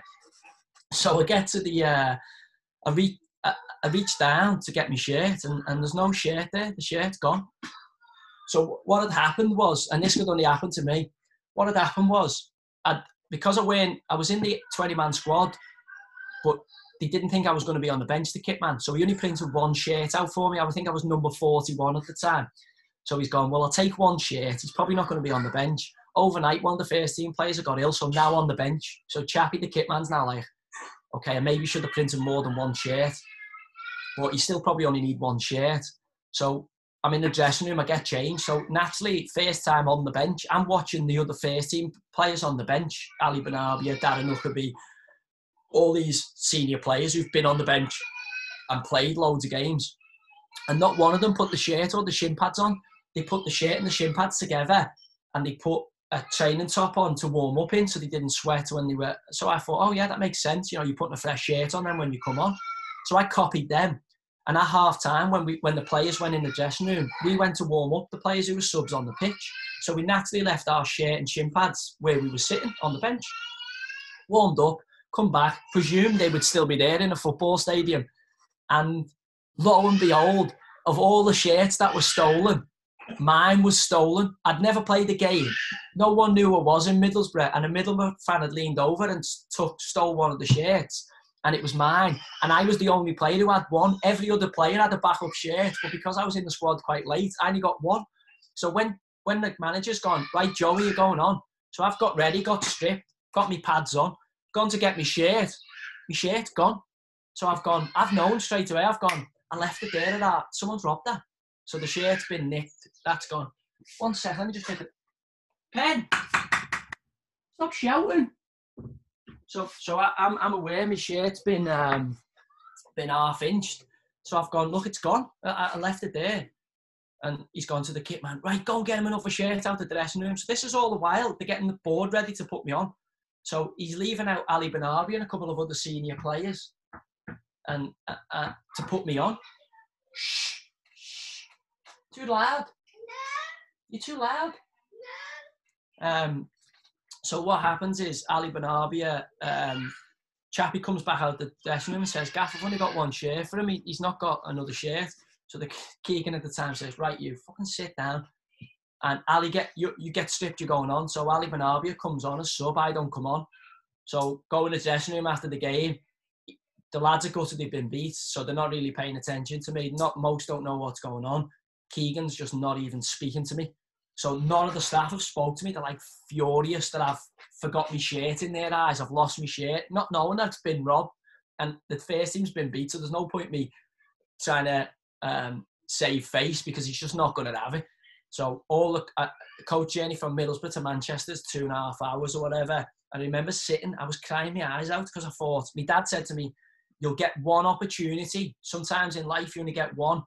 So I get to the, uh, I read. I reached down to get my shirt, and, and there's no shirt there. The shirt's gone. So what had happened was, and this could only happen to me, what had happened was, I'd, because I went, I was in the twenty-man squad, but they didn't think I was going to be on the bench, the kit man. So he only printed one shirt out for me. I think I was number forty-one at the time. So he's gone, well, I'll take one shirt. He's probably not going to be on the bench. Overnight, one of the first team players had got ill, so I'm now on the bench. So Chappie, the kit man's now like, okay, I maybe should have printed more than one shirt. But you still probably only need one shirt. So I'm in the dressing room, I get changed. So naturally, first time on the bench, I'm watching the other first team players on the bench. Ali Bernabia, Darren Huckabee, all these senior players who've been on the bench and played loads of games. And not one of them put the shirt or the shin pads on. They put the shirt and the shin pads together, and they put a training top on to warm up in, so they didn't sweat when they were. So I thought, oh yeah, that makes sense. You know, you're putting a fresh shirt on then when you come on. So I copied them. And at half time, when we when the players went in the dressing room, we went to warm up the players who were subs on the pitch. So we naturally left our shirt and shin pads where we were sitting on the bench. Warmed up, come back, presumed they would still be there in a football stadium. And lo and behold, of all the shirts that were stolen, mine was stolen. I'd never played a game. No one knew I was in Middlesbrough, and a Middlesbrough fan had leaned over and took stole one of the shirts. And it was mine. And I was the only player who had one. Every other player had a backup shirt. But because I was in the squad quite late, I only got one. So when, when the manager's gone, right, Joey, you're going on. So I've got ready, got stripped, got me pads on, gone to get my shirt. My shirt's gone. So I've gone, I've known straight away, I've gone, I left it there at that. Someone's robbed that. So the shirt's been nicked. That's gone. One second, let me just take a pen. Stop shouting. So, so I, I'm, I'm aware my shirt's been um, been half-inched. So I've gone, look, it's gone. I, I left it there. and he's gone to the kit man, right, go and get him another shirt out of the dressing room. So this is all the while they're getting the board ready to put me on. So he's leaving out Ali Bernabia and a couple of other senior players and uh, uh, to put me on. Shh, shh. Too loud. No. You're too loud. No. Um, so what happens is Ali Bernabia, um, Chappie comes back out of the dressing room and says, Gaff, I've only got one shirt for him. He, he's not got another shirt. So the Keegan at the time says, right, you fucking sit down. And Ali, get you, you get stripped, you're going on. So Ali Bernabia comes on as sub, I don't come on. So go in the dressing room after the game. The lads are gutted they've been beat, so they're not really paying attention to me. Not most don't know what's going on. Keegan's just not even speaking to me. So none of the staff have spoke to me. They're like furious that I've forgot my shirt in their eyes. I've lost my shirt, not knowing that's been robbed. And the first team's been beat, so there's no point me trying to um, save face because he's just not going to have it. So all the uh, coach journey from Middlesbrough to Manchester is two and a half hours or whatever. I remember sitting, I was crying my eyes out because I thought, my dad said to me, you'll get one opportunity. Sometimes in life you only get one,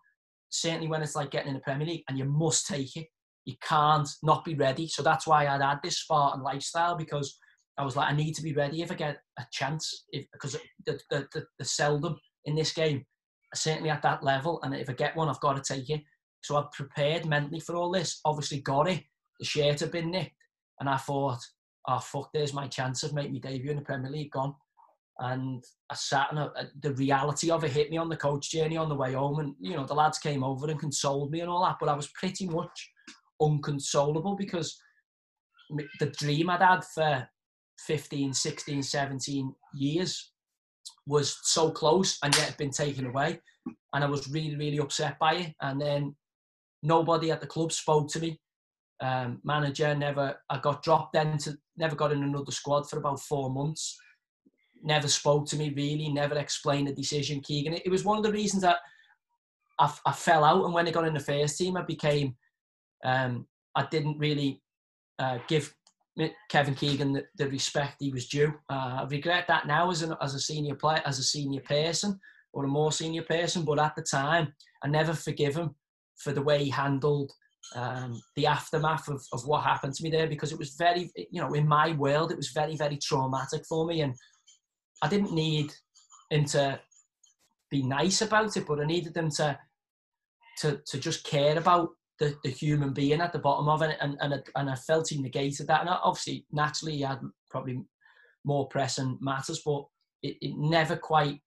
certainly when it's like getting in the Premier League, and you must take it. You can't not be ready. So that's why I'd had this Spartan lifestyle, because I was like, I need to be ready if I get a chance, if, because they're, they're, they're seldom in this game, certainly at that level. And if I get one, I've got to take it. So I prepared mentally for all this, obviously got it. The shirt had been nicked. And I thought, oh, fuck, there's my chance of making my debut in the Premier League, gone. And I sat and I, the reality of it hit me on the coach journey on the way home. And, you know, the lads came over and consoled me and all that. But I was pretty much unconsolable because the dream I'd had for fifteen, sixteen, seventeen years was so close and yet had been taken away. And I was really, really upset by it. And then nobody at the club spoke to me. Um, manager never, I got dropped then, to, never got in another squad for about four months. Never spoke to me really, never explained the decision, Keegan. It, it was one of the reasons that I, I fell out. And when I got in the first team, I became, um, I didn't really uh, give Kevin Keegan the, the respect he was due. Uh, I regret that now as, an, as a senior player, as a senior person, or a more senior person, but at the time, I never forgive him for the way he handled um, the aftermath of, of what happened to me there, because it was very, you know, in my world, it was very, very traumatic for me, and I didn't need him to be nice about it, but I needed them to to, to just care about the, the human being at the bottom of it, and, and, and I felt he negated that, and obviously, naturally, he had probably more pressing matters, but it, it never quite...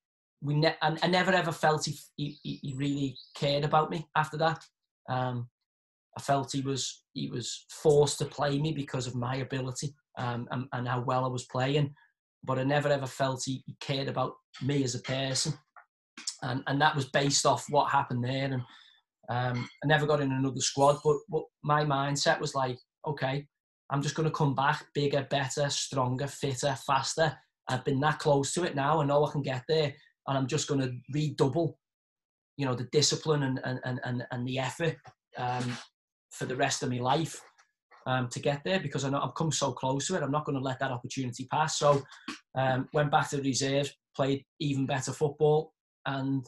We ne and I never ever felt he, he he really cared about me after that. Um, I felt he was he was forced to play me because of my ability um, and, and how well I was playing, but I never ever felt he, he cared about me as a person, and and that was based off what happened there. And um, I never got in another squad, but but my mindset was like, okay, I'm just going to come back bigger, better, stronger, fitter, faster. I've been that close to it now. I know I can get there. And I'm just going to redouble, you know, the discipline and, and, and, and the effort um, for the rest of my life um, to get there, because I know I've come so close to it. I'm not going to let that opportunity pass. So um, went back to the reserves, played even better football. And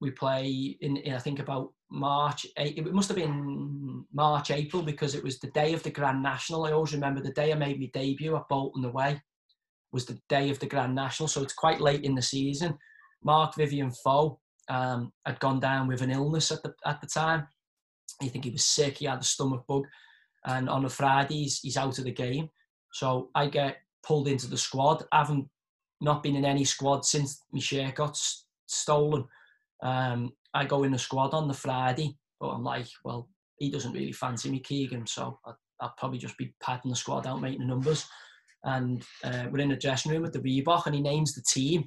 we play in, in I think, about March. It must have been March, April, because it was the day of the Grand National. I always remember the day I made my debut at Bolton away. Was the day of the Grand National, so it's quite late in the season. Mark Vivian Foe um, had gone down with an illness at the at the time. I think he was sick. He had a stomach bug, and on a Friday he's, he's out of the game. So I get pulled into the squad. I haven't not been in any squad since my shirt got stolen. Um, I go in the squad on the Friday, but I'm like, well, he doesn't really fancy me, Keegan. So I, I'll probably just be padding the squad out, making the numbers. And uh, we're in the dressing room at the Reebok, and he names the team.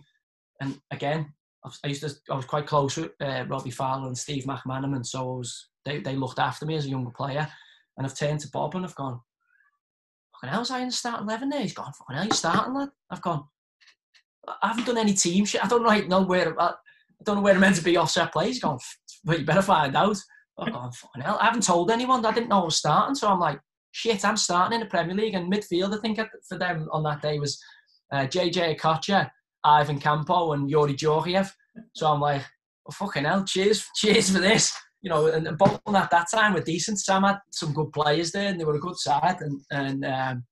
And again, I used to, I was quite close with uh, Robbie Fowler and Steve McManaman, and so I was, they, they looked after me as a younger player. And I've turned to Bob and I've gone, fucking hell, was I in the starting eleven there? He's gone, fucking hell, you starting, lad? I've gone, I haven't done any team shit. I don't right know where, I don't know where I'm meant to be offset play. He's gone, well, you better find out. I've gone, fucking hell, I haven't told anyone. I didn't know I was starting, so I'm like, shit, I'm starting in the Premier League. And midfield, I think, for them on that day was uh, J J Okocha, Ivan Campo and Yuri Djorkaeff. So I'm like, oh, fucking hell, cheers, cheers for this. you know, and, and Bolton at that time were decent. Sam had some good players there, and they were a good side. And, and um,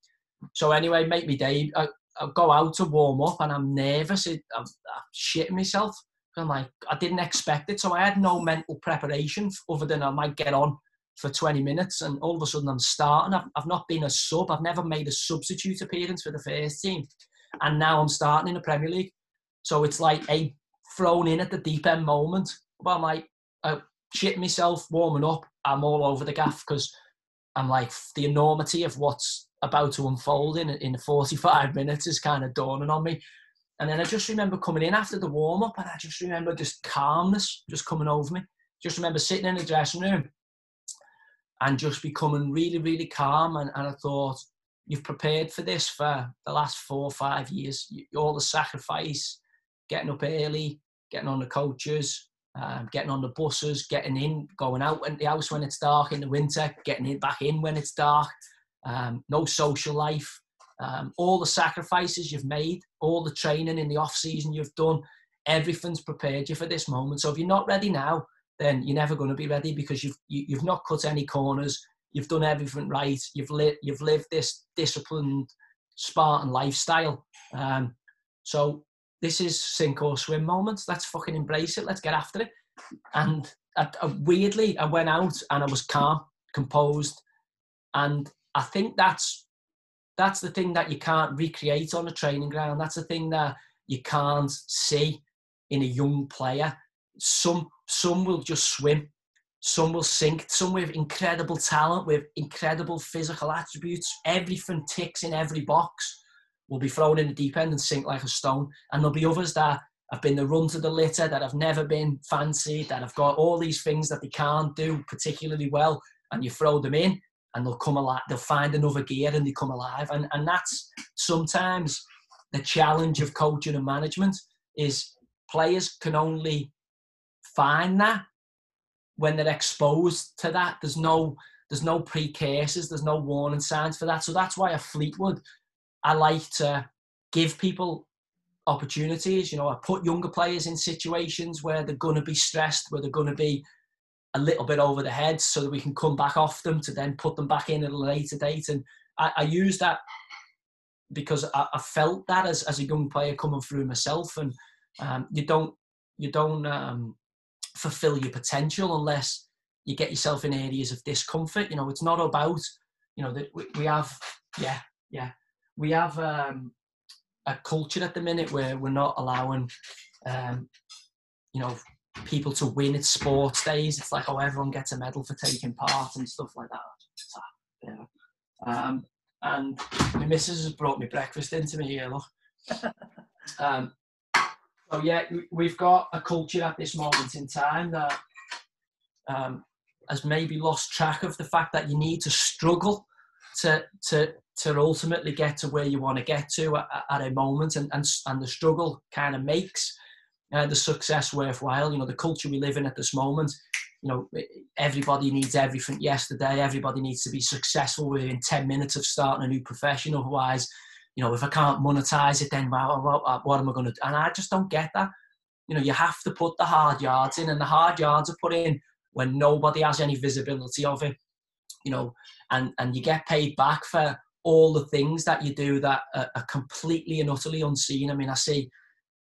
so anyway, make me day. I, I go out to warm up, and I'm nervous. It, I'm, I'm shitting myself. I'm like, I didn't expect it. So I had no mental preparation other than I might get on for twenty minutes, and all of a sudden I'm starting. I've, I've not been a sub. I've never made a substitute appearance for the first team. And now I'm starting in the Premier League. So it's like a thrown in at the deep end moment. But I'm like, I shit myself, warming up. I'm all over the gaff because I'm like, the enormity of what's about to unfold in, in forty-five minutes is kind of dawning on me. And then I just remember coming in after the warm-up, and I just remember just calmness just coming over me. Just remember sitting in the dressing room and just becoming really, really calm. And, and I thought, you've prepared for this for the last four or five years. All the sacrifice, getting up early, getting on the coaches, um, getting on the buses, getting in, going out in the house when it's dark in the winter, getting in, back in when it's dark, um, no social life. Um, all the sacrifices you've made, all the training in the off-season you've done, everything's prepared you for this moment. So if you're not ready now, then you're never going to be ready, because you've you, you've not cut any corners, you've done everything right, you've, li- you've lived this disciplined Spartan lifestyle. Um, so this is sink or swim moment. Let's fucking embrace it. Let's get after it. And I, I, weirdly, I went out and I was calm, composed. And I think that's That's the thing that you can't recreate on a training ground. That's the thing that you can't see in a young player. Some some will just swim. Some will sink. Some with incredible talent, with incredible physical attributes. Everything ticks in every box, will be thrown in the deep end and sink like a stone. And there'll be others that have been the run to the litter, that have never been fancied, that have got all these things that they can't do particularly well, and you throw them in, and they'll come alive. They'll find another gear and they come alive. And and that's sometimes the challenge of coaching and management, is players can only find that when they're exposed to that. There's no there's no precursors. There's no warning signs for that. So that's why at Fleetwood, I like to give people opportunities. You know, I put younger players in situations where they're going to be stressed, where they're going to be a little bit over the head, so that we can come back off them to then put them back in at a later date. And I, I use that because I, I felt that as, as a young player coming through myself. And um, you don't you don't um, fulfill your potential unless you get yourself in areas of discomfort. You know, it's not about, you know, that we, we have yeah yeah we have um, a culture at the minute where we're not allowing um, you know, people to win at sports days. It's like, oh, everyone gets a medal for taking part and stuff like that. Yeah. Um, and my missus has brought me breakfast into me here, look. Um, so yeah, we've got a culture at this moment in time that um, has maybe lost track of the fact that you need to struggle to to to ultimately get to where you want to get to at, at a moment, and, and, and the struggle kind of makes Uh, the success worthwhile. You know, the culture we live in at this moment, you know, everybody needs everything yesterday. Everybody needs to be successful within ten minutes of starting a new profession. Otherwise, you know, if I can't monetize it, then well, well, what am I going to do? And I just don't get that. You know, you have to put the hard yards in, and the hard yards are put in when nobody has any visibility of it, you know, and, and you get paid back for all the things that you do that are, are completely and utterly unseen. I mean, I see,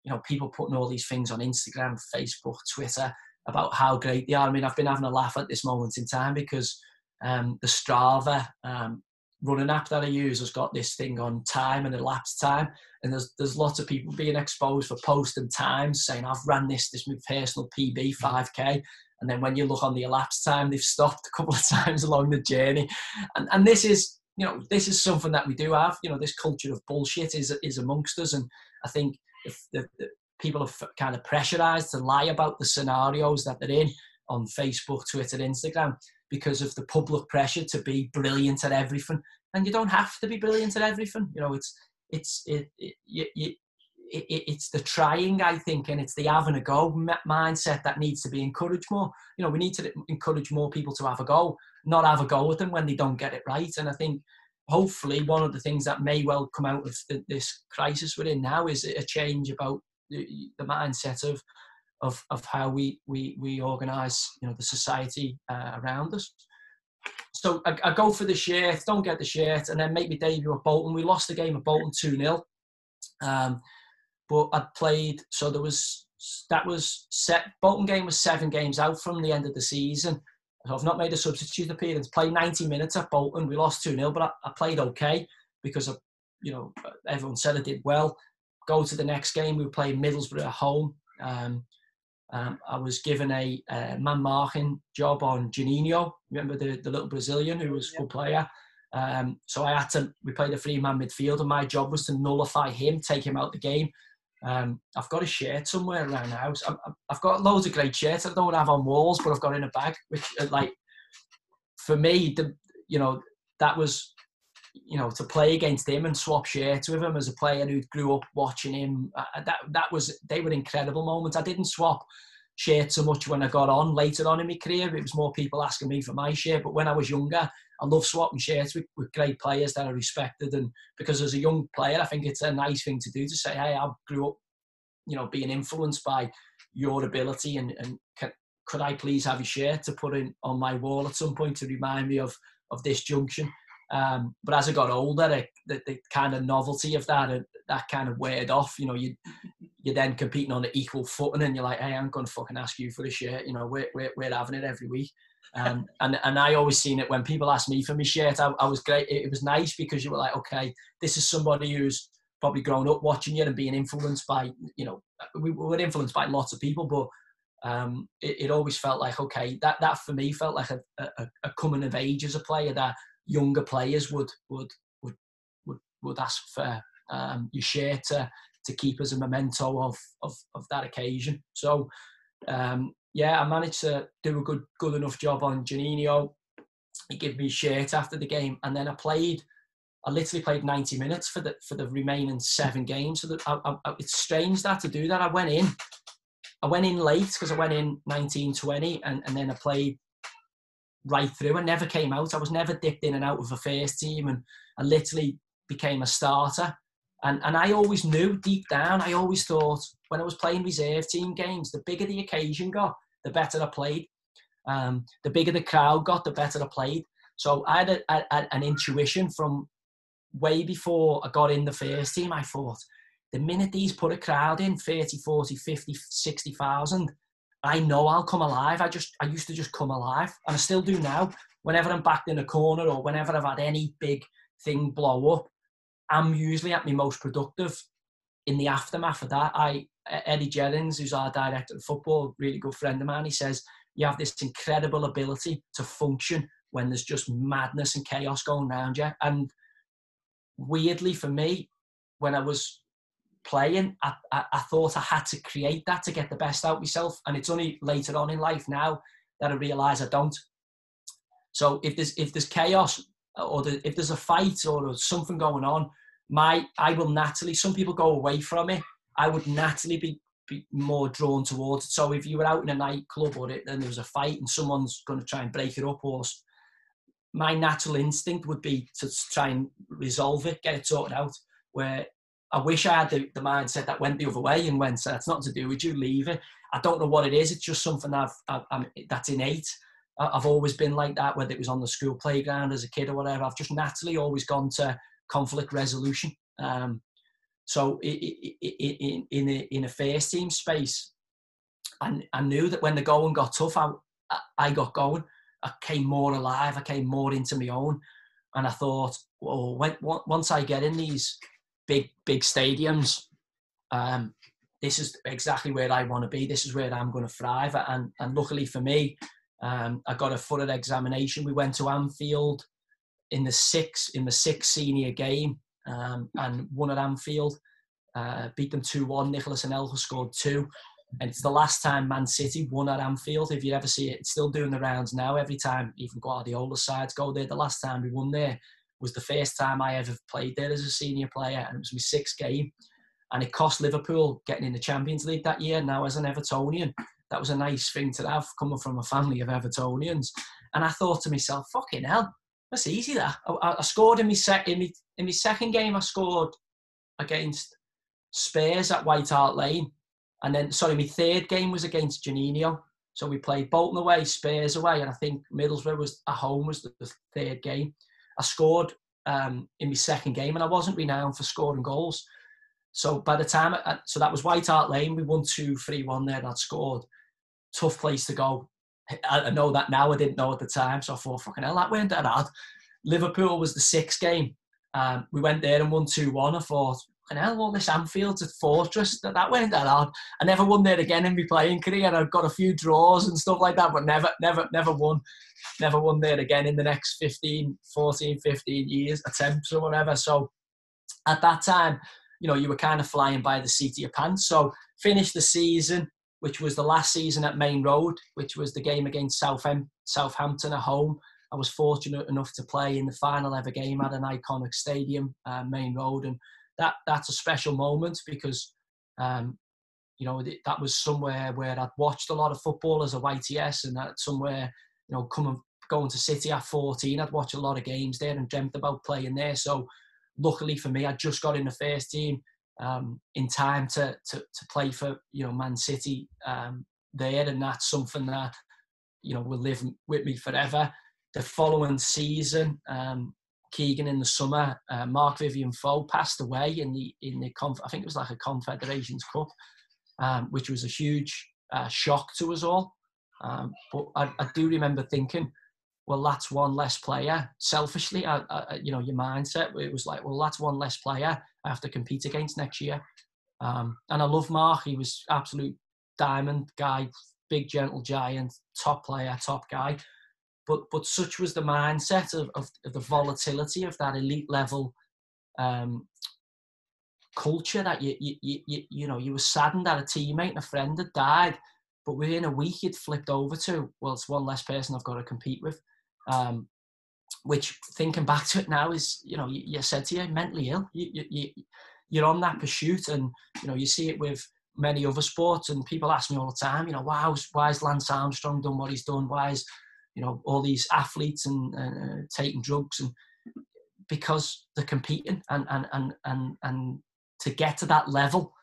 you know, people putting all these things on Instagram, Facebook, Twitter about how great they are. I mean, I've been having a laugh at this moment in time because um, the Strava um, running app that I use has got this thing on time and elapsed time. And there's there's lots of people being exposed for posting times, saying, I've ran this, this my personal P B, five K. And then when you look on the elapsed time, they've stopped a couple of times along the journey. And and this is, you know, this is something that we do have. You know, this culture of bullshit is is amongst us. And I think if the, the people are kind of pressurized to lie about the scenarios that they're in on Facebook, Twitter, Instagram, because of the public pressure to be brilliant at everything. And you don't have to be brilliant at everything. You know, it's it's it, it, you, you, it it's the trying, I think, and it's the having a go mindset that needs to be encouraged more. You know, we need to encourage more people to have a go, not have a go at them when they don't get it right. And I think, hopefully, one of the things that may well come out of the, this crisis we're in now is a change about the, the mindset of of of how we we we organise, you know, the society uh, around us. So I, I go for the shirt, don't get the shirt, and then make my debut at Bolton. We lost the game at Bolton two nil, um, but I'd played. So there was that was set. Bolton game was seven games out from the end of the season. So I've not made a substitute appearance. Played ninety minutes at Bolton. We lost two nil, but I, I played okay because I, you know, everyone said I did well. Go to the next game. We were playing Middlesbrough at home. Um, Um, I was given a uh, man-marking job on Juninho. Remember the, the little Brazilian who was a good player? Um, so I had to, we played a three-man midfield and my job was to nullify him, take him out the game. Um, I've got a shirt somewhere around the house. I've, I've got loads of great shirts I don't have on walls, but I've got in a bag, which like, for me, the, you know, that was, you know, to play against him and swap shirts with him as a player who grew up watching him, uh, that that was, they were incredible moments. I didn't swap shirts so much when I got on later on in my career. It was more people asking me for my shirt. But when I was younger, I loved swapping shirts with, with great players that I respected. And because as a young player, I think it's a nice thing to do to say, hey, I grew up, you know, being influenced by your ability and, and can, could I please have a shirt to put in on my wall at some point to remind me of, of this junction. Um, but as I got older, I, the, the kind of novelty of that, uh, that kind of weared off. You know, you, you're then competing on an equal footing and you're like, hey, I'm going to fucking ask you for a shirt. You know, we're, we're, we're having it every week. Um, and, and I always seen it when people asked me for my shirt, I, I was great. It, it was nice because you were like, okay, this is somebody who's probably grown up watching you and being influenced by, you know, we were influenced by lots of people, but um, it, it always felt like, okay, that, that for me felt like a, a, a coming of age as a player that younger players would would would would, would ask for um, your shirt to, to keep as a memento of of, of that occasion. So um, yeah, I managed to do a good good enough job on Juninho. He gave me a shirt after the game, and then I played. I literally played ninety minutes for the for the remaining seven games. So that I, I, it's strange that to do that. I went in, I went in late because I went in nineteen twenty, and and then I played right through. I never came out. I was never dipped in and out of the first team, and I literally became a starter. And and I always knew deep down, I always thought when I was playing reserve team games, the bigger the occasion got, the better I played. Um, the bigger the crowd got, the better I played. So I had, a, I had an intuition from way before I got in the first team. I thought, the minute these put a crowd in, thirty, forty, fifty, sixty thousand, I know I'll come alive. I just, I used to just come alive, and I still do now. Whenever I'm backed in a corner or whenever I've had any big thing blow up, I'm usually at my most productive in the aftermath of that. I, Eddie Jennings, who's our director of football, really good friend of mine, he says, you have this incredible ability to function when there's just madness and chaos going around you. And weirdly for me, when I was playing, I, I, I thought I had to create that to get the best out of myself, and it's only later on in life now that I realise I don't. So if there's if there's chaos or the, if there's a fight or something going on, my I will naturally. Some people go away from it. I would naturally be, be more drawn towards it. So if you were out in a nightclub or it, and there was a fight and someone's going to try and break it up, or my natural instinct would be to try and resolve it, get it sorted out. Where I wish I had the, the mindset that went the other way and went, so that's not to do with you, leave it. I don't know what it is. It's just something I've, I've, I'm, that's innate. I've always been like that, whether it was on the school playground as a kid or whatever. I've just naturally always gone to conflict resolution. Um, so it, it, it, in, in, a, in a first team space, I, I knew that when the going got tough, I, I got going. I came more alive. I came more into my own. And I thought, oh, when, once I get in these big, big stadiums, um, this is exactly where I want to be. This is where I'm going to thrive. And, and luckily for me, um, I got a thorough examination. We went to Anfield in the sixth, in the sixth senior game, um, and won at Anfield, uh, beat them two one. Nicholas and Elka scored two. And it's the last time Man City won at Anfield. If you ever see it, it's still doing the rounds now. Every time, even Guardiola's sides go there. The last time we won there was the first time I ever played there as a senior player, and it was my sixth game. And it cost Liverpool getting in the Champions League that year. Now, as an Evertonian, that was a nice thing to have, coming from a family of Evertonians. And I thought to myself, fucking hell, that's easy, that. I, I scored in my, sec, in, my, in my second game, I scored against Spurs at White Hart Lane. And then, sorry, my third game was against Juninho. So we played Bolton away, Spurs away, and I think Middlesbrough was at home was the, the third game. I scored um, in my second game, and I wasn't renowned for scoring goals. So by the time, I, so that was White Hart Lane. We won two three one there, and I'd scored. Tough place to go. I, I know that now. I didn't know at the time, so I thought, fucking hell, that went that hard. Liverpool was the sixth game. Um, we went there and won two one. I thought, and hell, all this Anfield's a fortress. That, that went that hard. I never won there again in my playing career. I've got a few draws and stuff like that, but never, never, never won. Never won there again in the next fifteen, fourteen, fifteen years, attempts or whatever. So at that time, you know, you were kind of flying by the seat of your pants. So finished the season, which was the last season at Main Road, which was the game against Southam- Southampton at home. I was fortunate enough to play in the final ever game at an iconic stadium, uh, Main Road, and That that's a special moment because, um, you know, that was somewhere where I'd watched a lot of football as a Y T S, and that somewhere, you know, coming going to City at fourteen, I'd watched a lot of games there and dreamt about playing there. So, luckily for me, I just got in the first team um, in time to, to to play for you know Man City um, there, and that's something that you know will live with me forever. The following season. Um, Keegan in the summer, uh, Mark Vivian Foe passed away in the in the conf- I think it was like a Confederations Cup, um, which was a huge uh, shock to us all. Um, but I, I do remember thinking, well, that's one less player. Selfishly, I, I, you know, your mindset it was like, well, that's one less player I have to compete against next year. Um, and I love Mark; he was absolute diamond guy, big gentle giant, top player, top guy. But but such was the mindset of, of, of the volatility of that elite level um, culture that you you, you you know you were saddened that a teammate and a friend had died, but within a week it flipped over to well it's one less person I've got to compete with, um, which thinking back to it now is you know you're said to you mentally ill you you you're on that pursuit and you know you see it with. Many other sports and people ask me all the time you know why why has Lance Armstrong done what he's done why is you know, all these athletes and uh, taking drugs and because they're competing and, and, and, and, and to get to that level,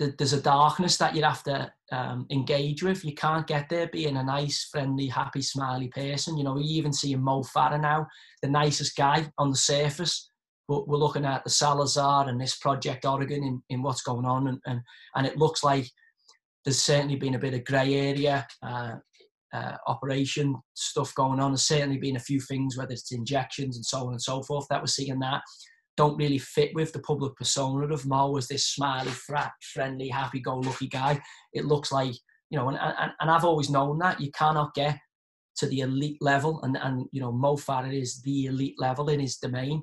there's a darkness that you'd have to um, engage with. You can't get there being a nice, friendly, happy, smiley person. You know, we even see Mo Farah now, the nicest guy on the surface, but we're looking at the Salazar and this Project Oregon in, in what's going on. And, and, and it looks like there's certainly been a bit of grey area, uh, Uh, operation stuff going on. There's certainly been a few things, whether it's injections and so on and so forth, that we're seeing that don't really fit with the public persona of Mo as this smiley, frat, friendly, happy-go-lucky guy. It looks like, you know, and, and, and I've always known that you cannot get to the elite level, and, and you know, Mo Farah is the elite level in his domain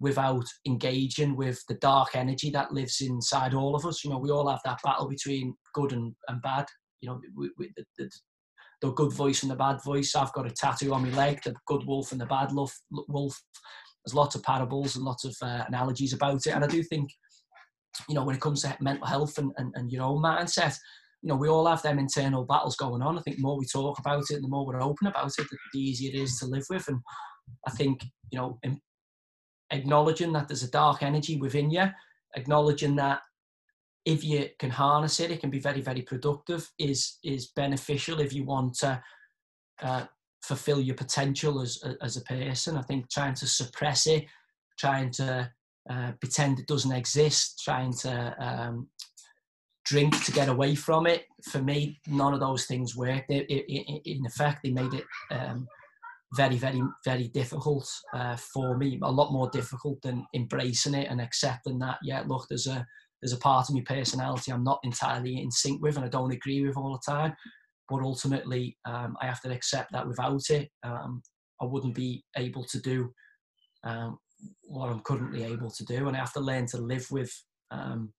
without engaging with the dark energy that lives inside all of us. You know, we all have that battle between good and, and bad. You know, we, we, the, the, the good voice and the bad voice. I've got a tattoo on my leg, the good wolf and the bad wolf. There's lots of parables and lots of uh, analogies about it. And I do think, you know, when it comes to mental health and, and, and your own mindset, you know, we all have them internal battles going on. I think the more we talk about it, and the more we're open about it, the easier it is to live with. And I think, you know, acknowledging that there's a dark energy within you, acknowledging that if you can harness it, it can be very, very productive, is is beneficial if you want to uh, fulfill your potential as as a person. I think trying to suppress it, trying to uh, pretend it doesn't exist, trying to um, drink to get away from it, for me, none of those things worked. It, it, it, in effect, they made it um, very, very, very difficult uh, for me, a lot more difficult than embracing it and accepting that, yeah, look, there's a, There's a part of my personality I'm not entirely in sync with and I don't agree with all the time. But ultimately, um, I have to accept that without it, um, I wouldn't be able to do um, what I'm currently able to do. And I have to learn to live with um,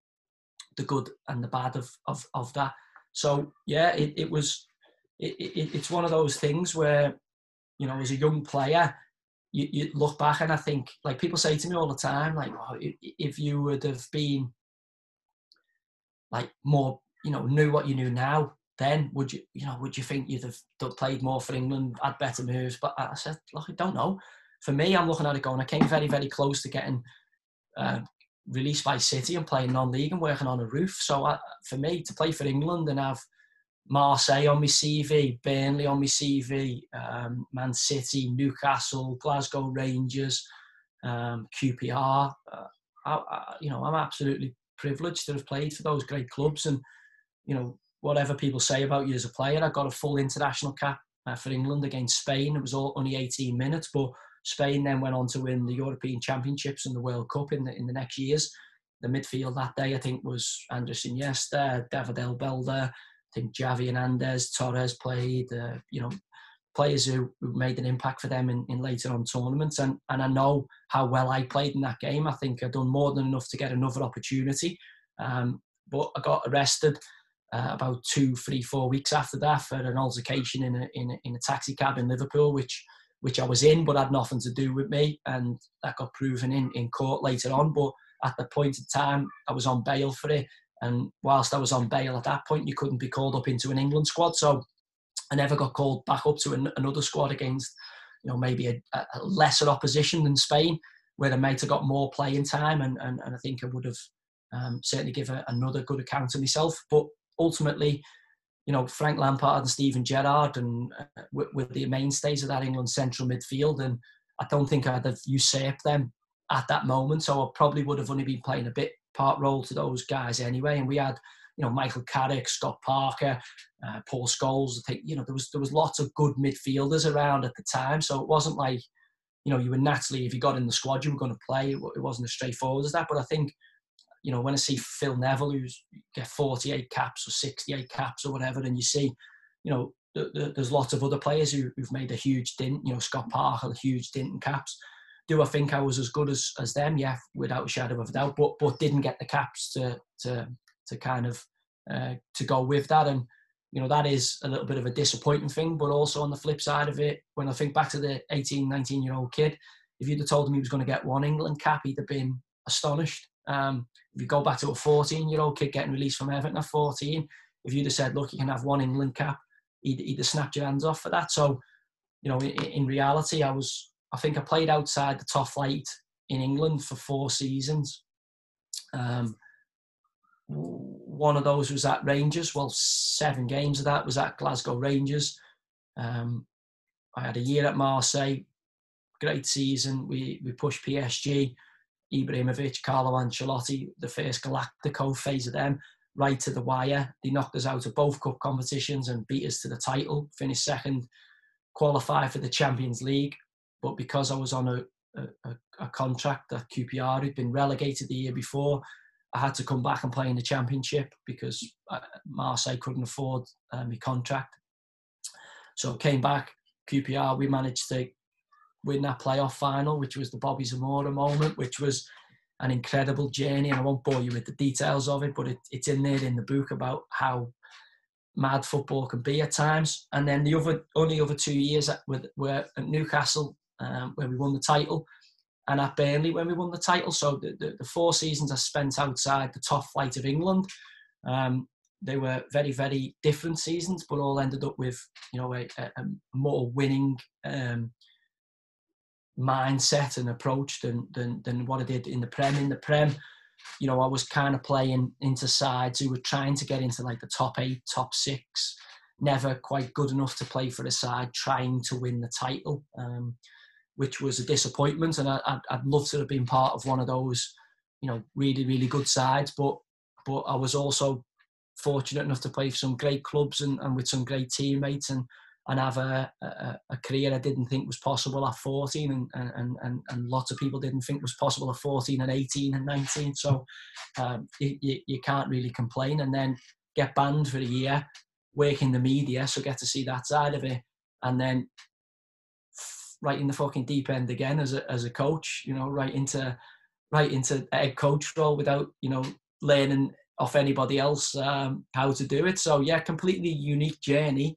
the good and the bad of of, of that. So, yeah, it, it was, it, it, it's one of those things where, you know, as a young player, you, you look back and I think, like people say to me all the time, like, oh, if you would have been, like more, you know, knew what you knew now, then would you, you know, would you think you'd have played more for England, had better moves? But I said, look, I don't know. For me, I'm looking at it going, I came very, very close to getting uh, released by City and playing non-league and working on a roof. So I, for me, to play for England and have Marseille on my C V, Burnley on my C V, um, Man City, Newcastle, Glasgow Rangers, um, Q P R. Uh, I, I, you know, I'm absolutely privileged to have played for those great clubs. And, you know, whatever people say about you as a player, I got a full international cap uh, for England against Spain. It was all, only eighteen minutes, but Spain then went on to win the European Championships and the World Cup in the, in the next years. The midfield that day, I think, was Andres Iniesta, David Elbelder, I think Javi Hernandez, Torres played, uh, you know, players who, who made an impact for them in, in later on tournaments. And, and I know how well I played in that game. I think I'd done more than enough to get another opportunity. Um, but I got arrested uh, about two, three, four weeks after that for an altercation in a, in a, in a taxi cab in Liverpool, which which I was in, but had nothing to do with me. And that got proven in, in court later on. But at the point in time, I was on bail for it. And whilst I was on bail at that point, you couldn't be called up into an England squad. So I never got called back up to an, another squad against, you know, maybe a, a lesser opposition than Spain, where I might have got more playing time. And, and, and I think I would have um, certainly given another good account of myself. But ultimately, you know, Frank Lampard and Steven Gerrard and uh, were, were the mainstays of that England central midfield. And I don't think I'd have usurped them at that moment. So I probably would have only been playing a bit part role to those guys anyway. And we had, you know, Michael Carrick, Scott Parker, uh, Paul Scholes. I think, you know, there was there was lots of good midfielders around at the time. So it wasn't like, you know, you were naturally, if you got in the squad, you were going to play. It wasn't as straightforward as that. But I think, you know, when I see Phil Neville, who's get forty-eight caps or sixty-eight caps or whatever, and you see, you know, th th there's lots of other players who, who've made a huge dint. You know, Scott Parker, a huge dint in caps. Do I think I was as good as, as them? Yeah, without a shadow of a doubt, but but didn't get the caps to to to kind of uh, to go with that. And, you know, that is a little bit of a disappointing thing. But also on the flip side of it, when I think back to the eighteen, nineteen-year-old kid, if you'd have told him he was going to get one England cap, he'd have been astonished. Um, if you go back to a fourteen-year-old kid getting released from Everton at fourteen, if you'd have said, look, you can have one England cap, he'd, he'd have snapped your hands off for that. So, you know, in, in reality, I was... I think I played outside the top flight in England for four seasons. Um, one of those was at Rangers. Well, seven games of that was at Glasgow Rangers. Um, I had a year at Marseille. Great season. We, we pushed P S G, Ibrahimovic, Carlo Ancelotti, the first Galactico phase of them, right to the wire. They knocked us out of both cup competitions and beat us to the title. Finished second, qualified for the Champions League. But because I was on a, a, a contract at Q P R, who'd been relegated the year before, I had to come back and play in the Championship because Marseille couldn't afford my um, contract. So I came back, Q P R, we managed to win that playoff final, which was the Bobby Zamora moment, which was an incredible journey. And I won't bore you with the details of it, but it, it's in there in the book about how mad football can be at times. And then the other, only other two years were at Newcastle, Um, where we won the title, and at Burnley when we won the title. So the, the, the four seasons I spent outside the top flight of England, um, they were very, very different seasons, but all ended up with, you know, a, a, a more winning um, mindset and approach than, than, than what I did in the Prem. In the Prem, you know, I was kind of playing into sides who were trying to get into like the top eight, top six, never quite good enough to play for a side trying to win the title. Um, which was a disappointment, and I, I'd, I'd love to have been part of one of those, you know, really, really good sides. But but I was also fortunate enough to play for some great clubs and, and with some great teammates and, and have a, a, a career I didn't think was possible at fourteen, and, and, and, and lots of people didn't think was possible at fourteen and eighteen and nineteen. So um, you, you can't really complain. And then get banned for a year, work in the media, so get to see that side of it. And then right in the fucking deep end again as a, as a coach, you know, right into right into head coach role without, you know, learning off anybody else um, how to do it. So yeah, completely unique journey.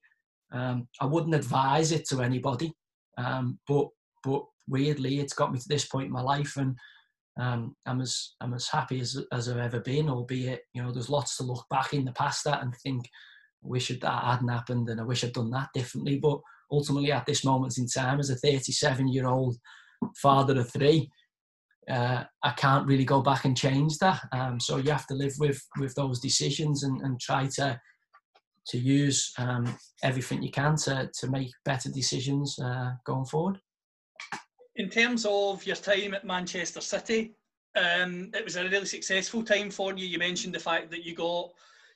Um, I wouldn't advise it to anybody, um, but but weirdly, it's got me to this point in my life, and um, I'm as I'm as happy as as I've ever been. Albeit, you know, there's lots to look back in the past at and think, I wish that hadn't happened, and I wish I'd done that differently, but. Ultimately, at this moment in time, as a thirty-seven-year-old father of three, uh, I can't really go back and change that. Um, so you have to live with with those decisions and, and try to to use um, everything you can to to make better decisions uh, going forward. In terms of your time at Manchester City, um, it was a really successful time for you. You mentioned the fact that you got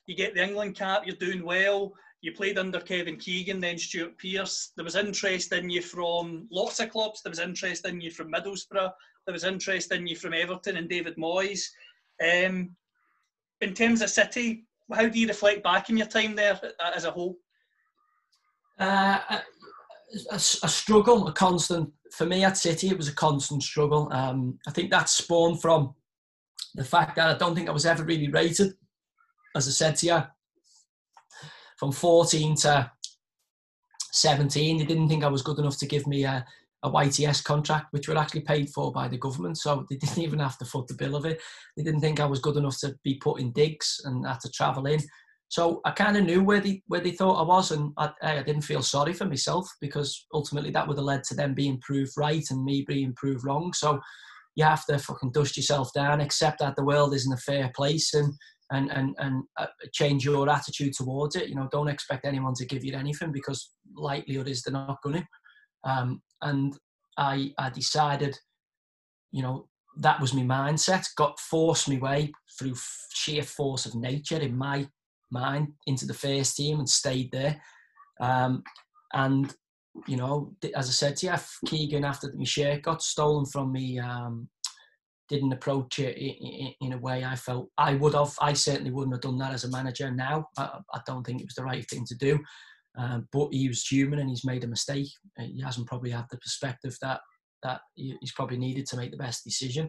you get the England cap, you're doing well. You played under Kevin Keegan, then Stuart Pearce. There was interest in you from lots of clubs. There was interest in you from Middlesbrough. There was interest in you from Everton and David Moyes. Um, in terms of City, how do you reflect back on your time there as a whole? Uh, a, a, a struggle, a constant. For me at City, it was a constant struggle. Um, I think that spawned from the fact that I don't think I was ever really rated. As I said to you, from fourteen to seventeen, they didn't think I was good enough to give me a, a Y T S contract, which were actually paid for by the government, so they didn't even have to foot the bill of it. They didn't think I was good enough to be put in digs and had to travel in. So I kind of knew where they, where they thought I was, and I, I didn't feel sorry for myself, because ultimately that would have led to them being proved right and me being proved wrong. So you have to fucking dust yourself down, accept that the world isn't a fair place, and And, and, and change your attitude towards it. You know, don't expect anyone to give you anything, because likelihood is they're not going to. Um, and I, I decided, you know, that was my mindset. Got forced my way through sheer force of nature in my mind into the first team and stayed there. Um, and, you know, as I said to you, Keegan, after my shirt got stolen from me, um, didn't approach it in a way I felt I would have. I certainly wouldn't have done that as a manager now. I, I don't think it was the right thing to do. Um, but he was human and he's made a mistake. He hasn't probably had the perspective that that he's probably needed to make the best decision.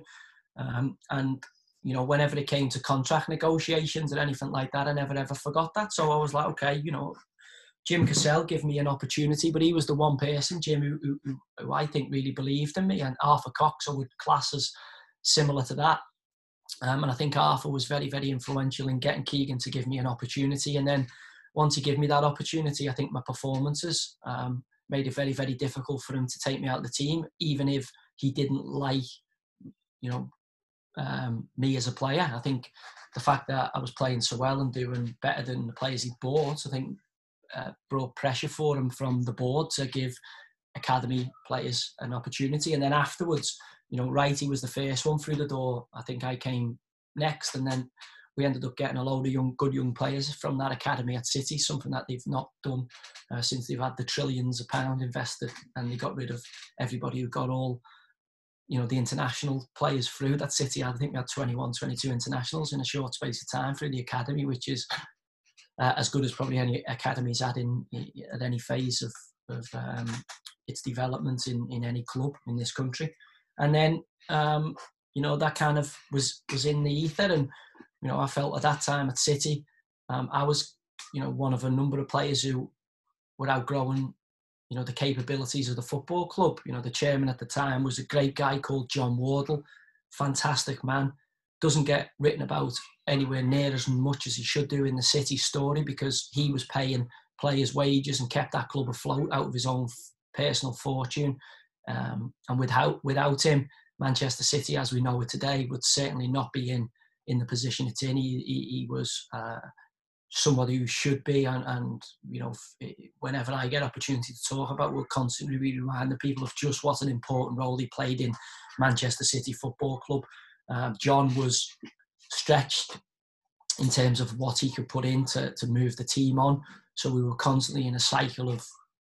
Um, and, you know, whenever it came to contract negotiations or anything like that, I never ever forgot that. So I was like, okay, you know, Jim Cassell gave me an opportunity, but he was the one person, Jim, who, who, who I think really believed in me. And Arthur Cox, I would class as similar to that, um, and I think Arthur was very, very influential in getting Keegan to give me an opportunity. And then once he gave me that opportunity, I think my performances um, made it very, very difficult for him to take me out of the team, even if he didn't like, you know, um, me as a player. I think the fact that I was playing so well and doing better than the players he bought, I think uh, brought pressure for him from the board to give academy players an opportunity. And then afterwards, you know, Wrighty was the first one through the door. I think I came next, and then we ended up getting a load of young, good young players from that academy at City, something that they've not done uh, since they've had the trillions of pounds invested, and they got rid of everybody who got all, you know, the international players through that City. I think we had twenty-one, twenty-two internationals in a short space of time through the academy, which is uh, as good as probably any academy's had in, at any phase of, of um, its development in, in any club in this country. And then, um, you know, that kind of was, was in the ether. And, you know, I felt at that time at City, um, I was, you know, one of a number of players who were outgrowing, you know, the capabilities of the football club. You know, the chairman at the time was a great guy called John Wardle, fantastic man. Doesn't get written about anywhere near as much as he should do in the City story, because he was paying players' wages and kept that club afloat out of his own personal fortune. Um, and without without him, Manchester City, as we know it today, would certainly not be in in the position it's in. He, he, he was uh, somebody who should be, and, and you know, whenever I get opportunity to talk about, we'll constantly remind the people of just what an important role he played in Manchester City Football Club. Um, John was stretched in terms of what he could put in to, to move the team on, so we were constantly in a cycle of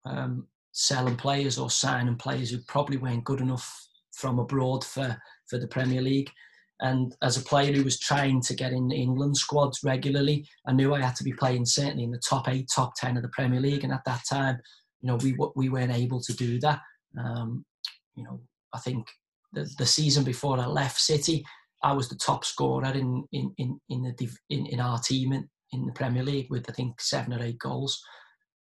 Um, selling players or signing players who probably weren't good enough from abroad for, for the Premier League. And as a player who was trying to get in the England squads regularly, I knew I had to be playing certainly in the top eight, top ten of the Premier League. And at that time, you know, we we weren't able to do that. Um, you know, I think the, the season before I left City, I was the top scorer in in in in the in, in our team in, in the Premier League with I think seven or eight goals,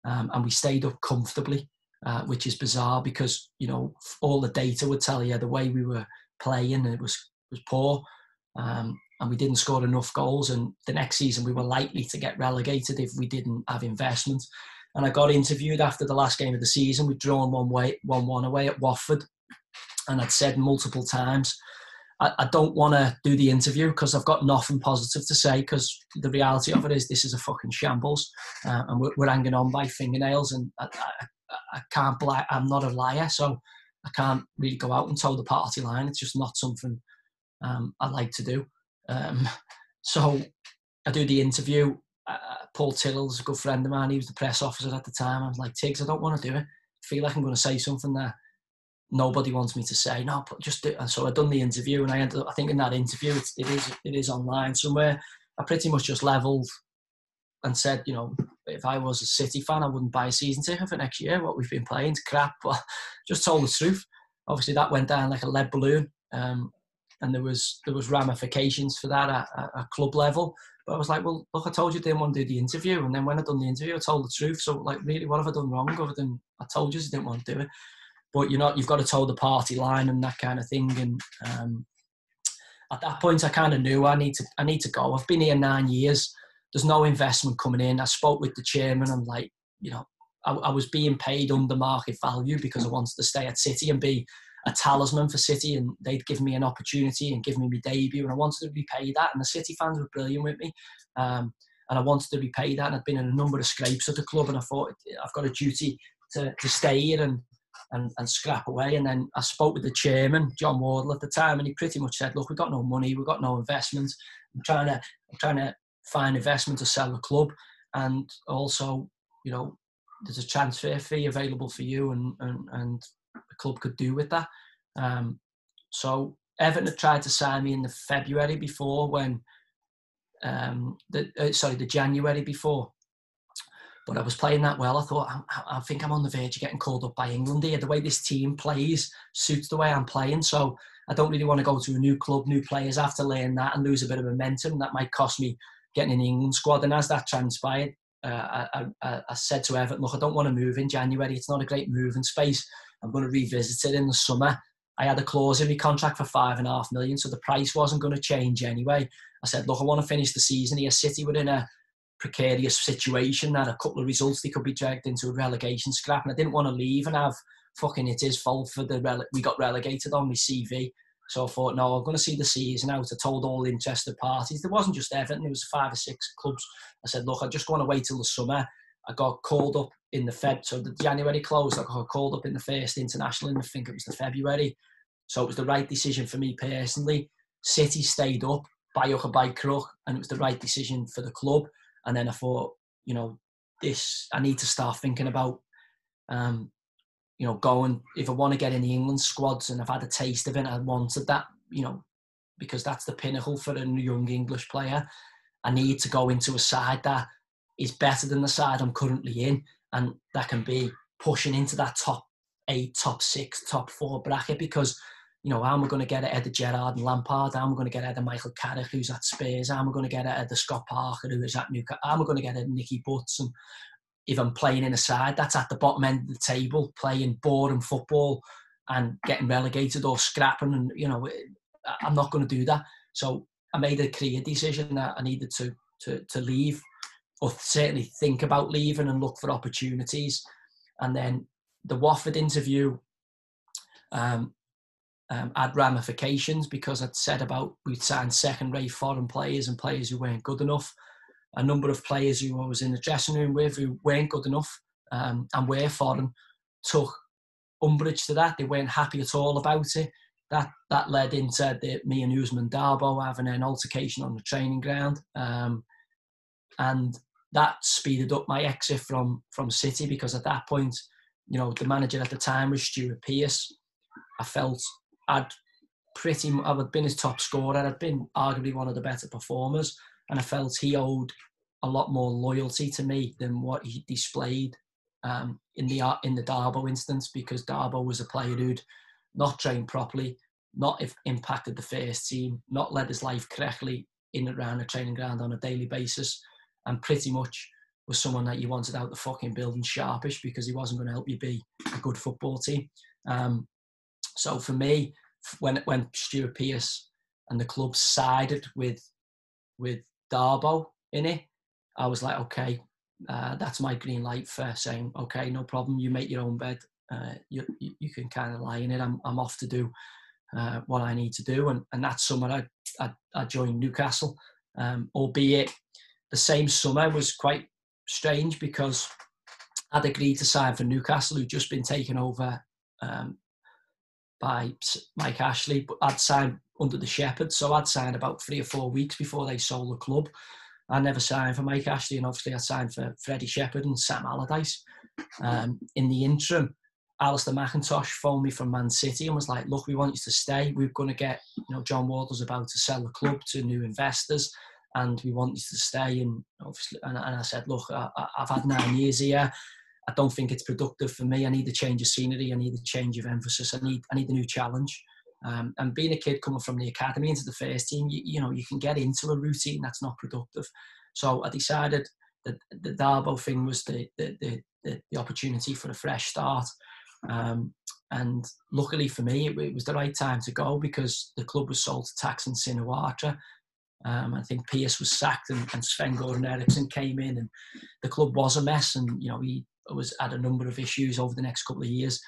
um, and we stayed up comfortably. Uh, which is bizarre, because you know all the data would tell you the way we were playing, it was was poor, um, and we didn't score enough goals. And the next season we were likely to get relegated if we didn't have investment. And I got interviewed after the last game of the season. We'd drawn one way, one one away at Watford, and I'd said multiple times, I, I don't want to do the interview because I've got nothing positive to say, because the reality of it is this is a fucking shambles, uh, and we're, we're hanging on by fingernails, and I, I, I can't, bl- I'm not a liar, so I can't really go out and toe the party line. It's just not something um, I like to do. Um, so I do the interview. Uh, Paul Till's a good friend of mine. He was the press officer at the time. I was like, Tiggs, I don't want to do it. I feel like I'm going to say something that nobody wants me to say. No, but just do it. And so I done the interview, and I ended up, I think in that interview, it's, it is it is online somewhere. I pretty much just levelled and said, you know, if I was a City fan, I wouldn't buy a season ticket for next year. What we've been playing is crap. But just told the truth. Obviously, that went down like a lead balloon, um, and there was there was ramifications for that at, at, at club level. But I was like, well, look, I told you I didn't want to do the interview, and then when I done the interview, I told the truth. So, like, really, what have I done wrong? Other than I told you I didn't want to do it. But you're not, you've got to toe the party line and that kind of thing. And um, at that point, I kind of knew I need to I need to go. I've been here nine years. There's no investment coming in. I spoke with the chairman. I'm like, you know, I, I was being paid under market value because I wanted to stay at City and be a talisman for City, and they'd give me an opportunity and give me my debut, and I wanted to repay that. And the City fans were brilliant with me, um, and I wanted to repay that. And I'd been in a number of scrapes at the club, and I thought I've got a duty to, to stay here and. And, and scrap away. And then I spoke with the chairman, John Wardle, at the time, and he pretty much said, look, we've got no money, we've got no investment. I'm trying to I'm trying to find investment to sell the club, and also, you know, there's a transfer fee available for you, and, and, and the club could do with that. Um, so Everton had tried to sign me in the February before when um, the uh, sorry the January before. But I was playing that well. I thought, I, I think I'm on the verge of getting called up by England here. The way this team plays suits the way I'm playing. So I don't really want to go to a new club, new players. I have to learn that and lose a bit of momentum. That might cost me getting in the England squad. And as that transpired, uh, I, I, I said to Everton, look, I don't want to move in January. It's not a great moving space. I'm going to revisit it in the summer. I had a clause in my contract for five and a half million, so the price wasn't going to change anyway. I said, look, I want to finish the season here. City were in a precarious situation, that a couple of results they could be dragged into a relegation scrap, and I didn't want to leave and have fucking it is fault for the rele- we got relegated on my C V. So I thought, no, I'm going to see the season out. I told all the interested parties. There wasn't just Everton, there was five or six clubs. I said, look, I just want to wait till the summer. I got called up in the Feb, so the January closed. I got called up in the first international, and I think it was the February. So it was the right decision for me personally. City stayed up by hook or by crook, and it was the right decision for the club. And then I thought, you know, this, I need to start thinking about, um, you know, going, if I want to get in the England squads, and I've had a taste of it, I wanted that, you know, because that's the pinnacle for a young English player. I need to go into a side that is better than the side I'm currently in, and that can be pushing into that top eight, top six, top four bracket, because, you know, how am I going to get ahead of Gerrard and Lampard? How am I going to get ahead of Michael Carrick, who's at Spurs? How am I going to get ahead of Scott Parker, who is at Newcastle? How am I going to get ahead of Nicky Butts? And if I'm playing in a side that's at the bottom end of the table, playing boring football and getting relegated or scrapping, and, you know, I'm not going to do that. So I made a clear decision that I needed to, to, to leave, or certainly think about leaving, and look for opportunities. And then the Watford interview, um, Um, had ramifications, because I'd said about we'd signed second-rate foreign players and players who weren't good enough. A number of players who I was in the dressing room with who weren't good enough um, and were foreign took umbrage to that. They weren't happy at all about it. That that led into the, me and Usman Dabo having an altercation on the training ground, um, and that speeded up my exit from from City, because at that point, you know, the manager at the time was Stuart Pearce. I felt I'd pretty much, I'd been his top scorer. I'd been arguably one of the better performers, and I felt he owed a lot more loyalty to me than what he displayed um, in the in the Darbo instance, because Darbo was a player who'd not trained properly, not if impacted the first team, not led his life correctly in and around the training ground on a daily basis, and pretty much was someone that you wanted out the fucking building sharpish, because he wasn't going to help you be a good football team. Um, So for me, when when Stuart Pearce and the club sided with with Darbo in it, I was like, okay, uh, that's my green light for saying, okay, no problem. You make your own bed. Uh, you, you you can kind of lie in it. I'm I'm off to do uh, what I need to do. And, and that summer I, I, I joined Newcastle, um, albeit the same summer was quite strange because I'd agreed to sign for Newcastle, who'd just been taken over um, by Mike Ashley, but I'd signed under the Shepherd, so I'd signed about three or four weeks before they sold the club. I never signed for Mike Ashley, and obviously I signed for Freddie Shepherd and Sam Allardyce. Um, in the interim, Alistair McIntosh phoned me from Man City and was like, look, we want you to stay. We're going to get, you know, John Wardle's about to sell the club to new investors and we want you to stay. And obviously, and, and I said, look, I, I've had nine years here. I don't think it's productive for me. I need a change of scenery. I need a change of emphasis. I need I need a new challenge. Um, and being a kid coming from the academy into the first team, you, you know, you can get into a routine that's not productive. So I decided that the Dabo thing was the the the, the, the opportunity for a fresh start. Um, and luckily for me, it, it was the right time to go because the club was sold to Thaksin Shinawatra. Um, I think Pearce was sacked and, and Sven Göran Eriksson came in, and the club was a mess. And you know, he was had a number of issues over the next couple of years.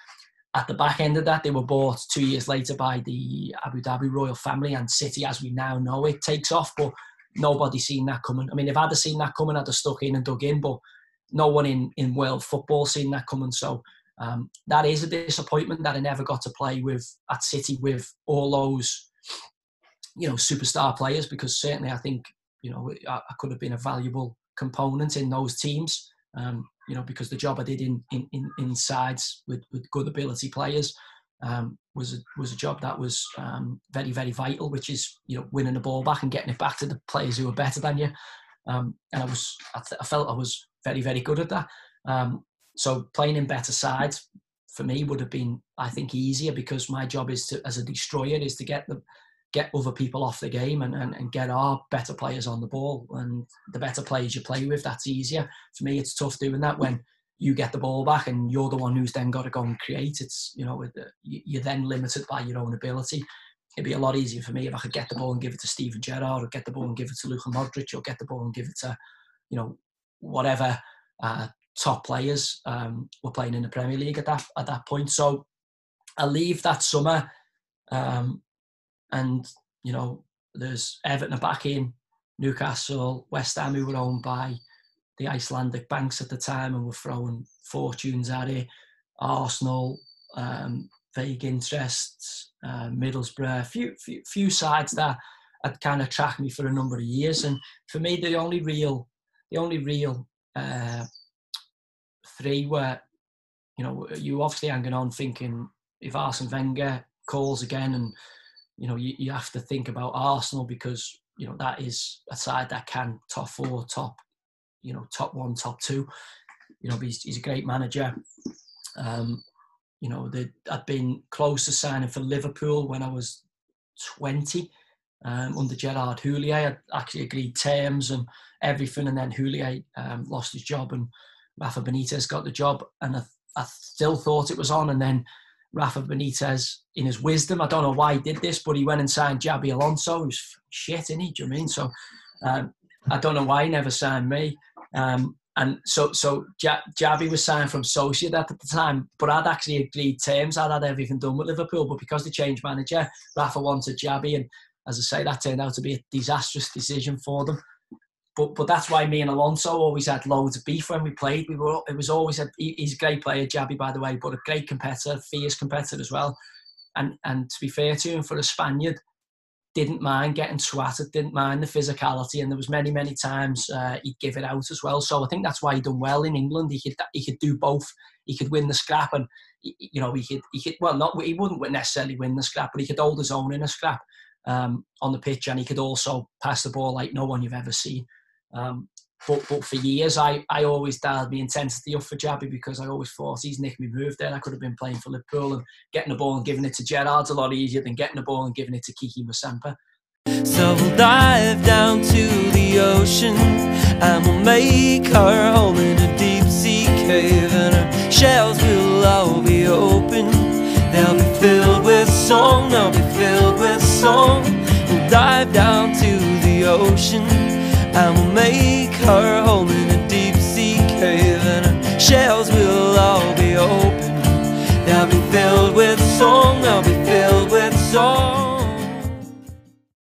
At the back end of that, they were bought two years later by the Abu Dhabi royal family, and City, as we now know it, takes off, but nobody's seen that coming. I mean, if I'd have seen that coming, I'd have stuck in and dug in, but no one in, in world football seen that coming. So um, that is a disappointment that I never got to play with at City with all those, you know, superstar players, because certainly I think, you know, I, I could have been a valuable component in those teams. Um, you know, because the job I did in in, in, in sides with, with good ability players um, was a, was a job that was um, very, very vital, which is, you know, winning the ball back and getting it back to the players who are better than you. Um, and I was, I, th- I felt I was very, very good at that. Um, so playing in better sides for me would have been, I think, easier, because my job is to, as a destroyer, is to get them, get other people off the game and, and, and get our better players on the ball. And the better players you play with, that's easier. For me, it's tough doing that when you get the ball back and you're the one who's then got to go and create. It's, you know, you're then limited by your own ability. It'd be a lot easier for me if I could get the ball and give it to Steven Gerrard, or get the ball and give it to Luka Modric, or get the ball and give it to, you know, whatever uh, top players um, were playing in the Premier League at that, at that point. So I leave that summer, um, and, you know, there's Everton are back in, Newcastle, West Ham, who were owned by the Icelandic banks at the time and were throwing fortunes at it. Arsenal, um, vague interests, uh, Middlesbrough, a few, few, few sides that had kind of tracked me for a number of years. And for me, the only real, the only real uh, three were, you know, you obviously hanging on thinking if Arsene Wenger calls again, and, you know, you, you have to think about Arsenal, because, you know, that is a side that can top four, top, you know, top one, top two. You know, he's, he's a great manager. Um, you know, they, I'd been close to signing for Liverpool when I was twenty um, under Gerard Houllier. I'd actually agreed terms and everything, and then Houllier um, lost his job and Rafa Benitez got the job, and I, I still thought it was on. And then Rafa Benitez, in his wisdom, I don't know why he did this, but he went and signed Xabi Alonso, who's shit, isn't he? Do you know what I mean? So um, I don't know why he never signed me. Um, and so so Xabi was signed from Sociedad at the time, but I'd actually agreed terms. I'd had everything done with Liverpool, but because they changed manager, Rafa wanted Xabi, and as I say, that turned out to be a disastrous decision for them. But but that's why me and Alonso always had loads of beef when we played. We were it was always a he's a great player, Xabi, by the way, but a great competitor, fierce competitor as well. And and to be fair to him, for a Spaniard, didn't mind getting swatted, didn't mind the physicality, and there was many many times uh, he'd give it out as well. So I think that's why he done well in England. He could he could do both. He could win the scrap, and you know he could he could well not he wouldn't necessarily win the scrap, but he could hold his own in a scrap um, on the pitch, and he could also pass the ball like no one you've ever seen. Um, but, but for years I, I always dialed my intensity up for Xabi, because I always thought he's nicked me move there. I could have been playing for Liverpool, and getting the ball and giving it to Gerrard's a lot easier than getting the ball and giving it to Kiki Masampa. So we'll dive down to the ocean and we'll make our home in a deep sea cave, and our shells will all be open. They'll be filled with song, they'll be filled with song. We'll dive down to the ocean and we'll make her home in a deep sea cave, and her shells will all be open. They'll be filled with song, they'll be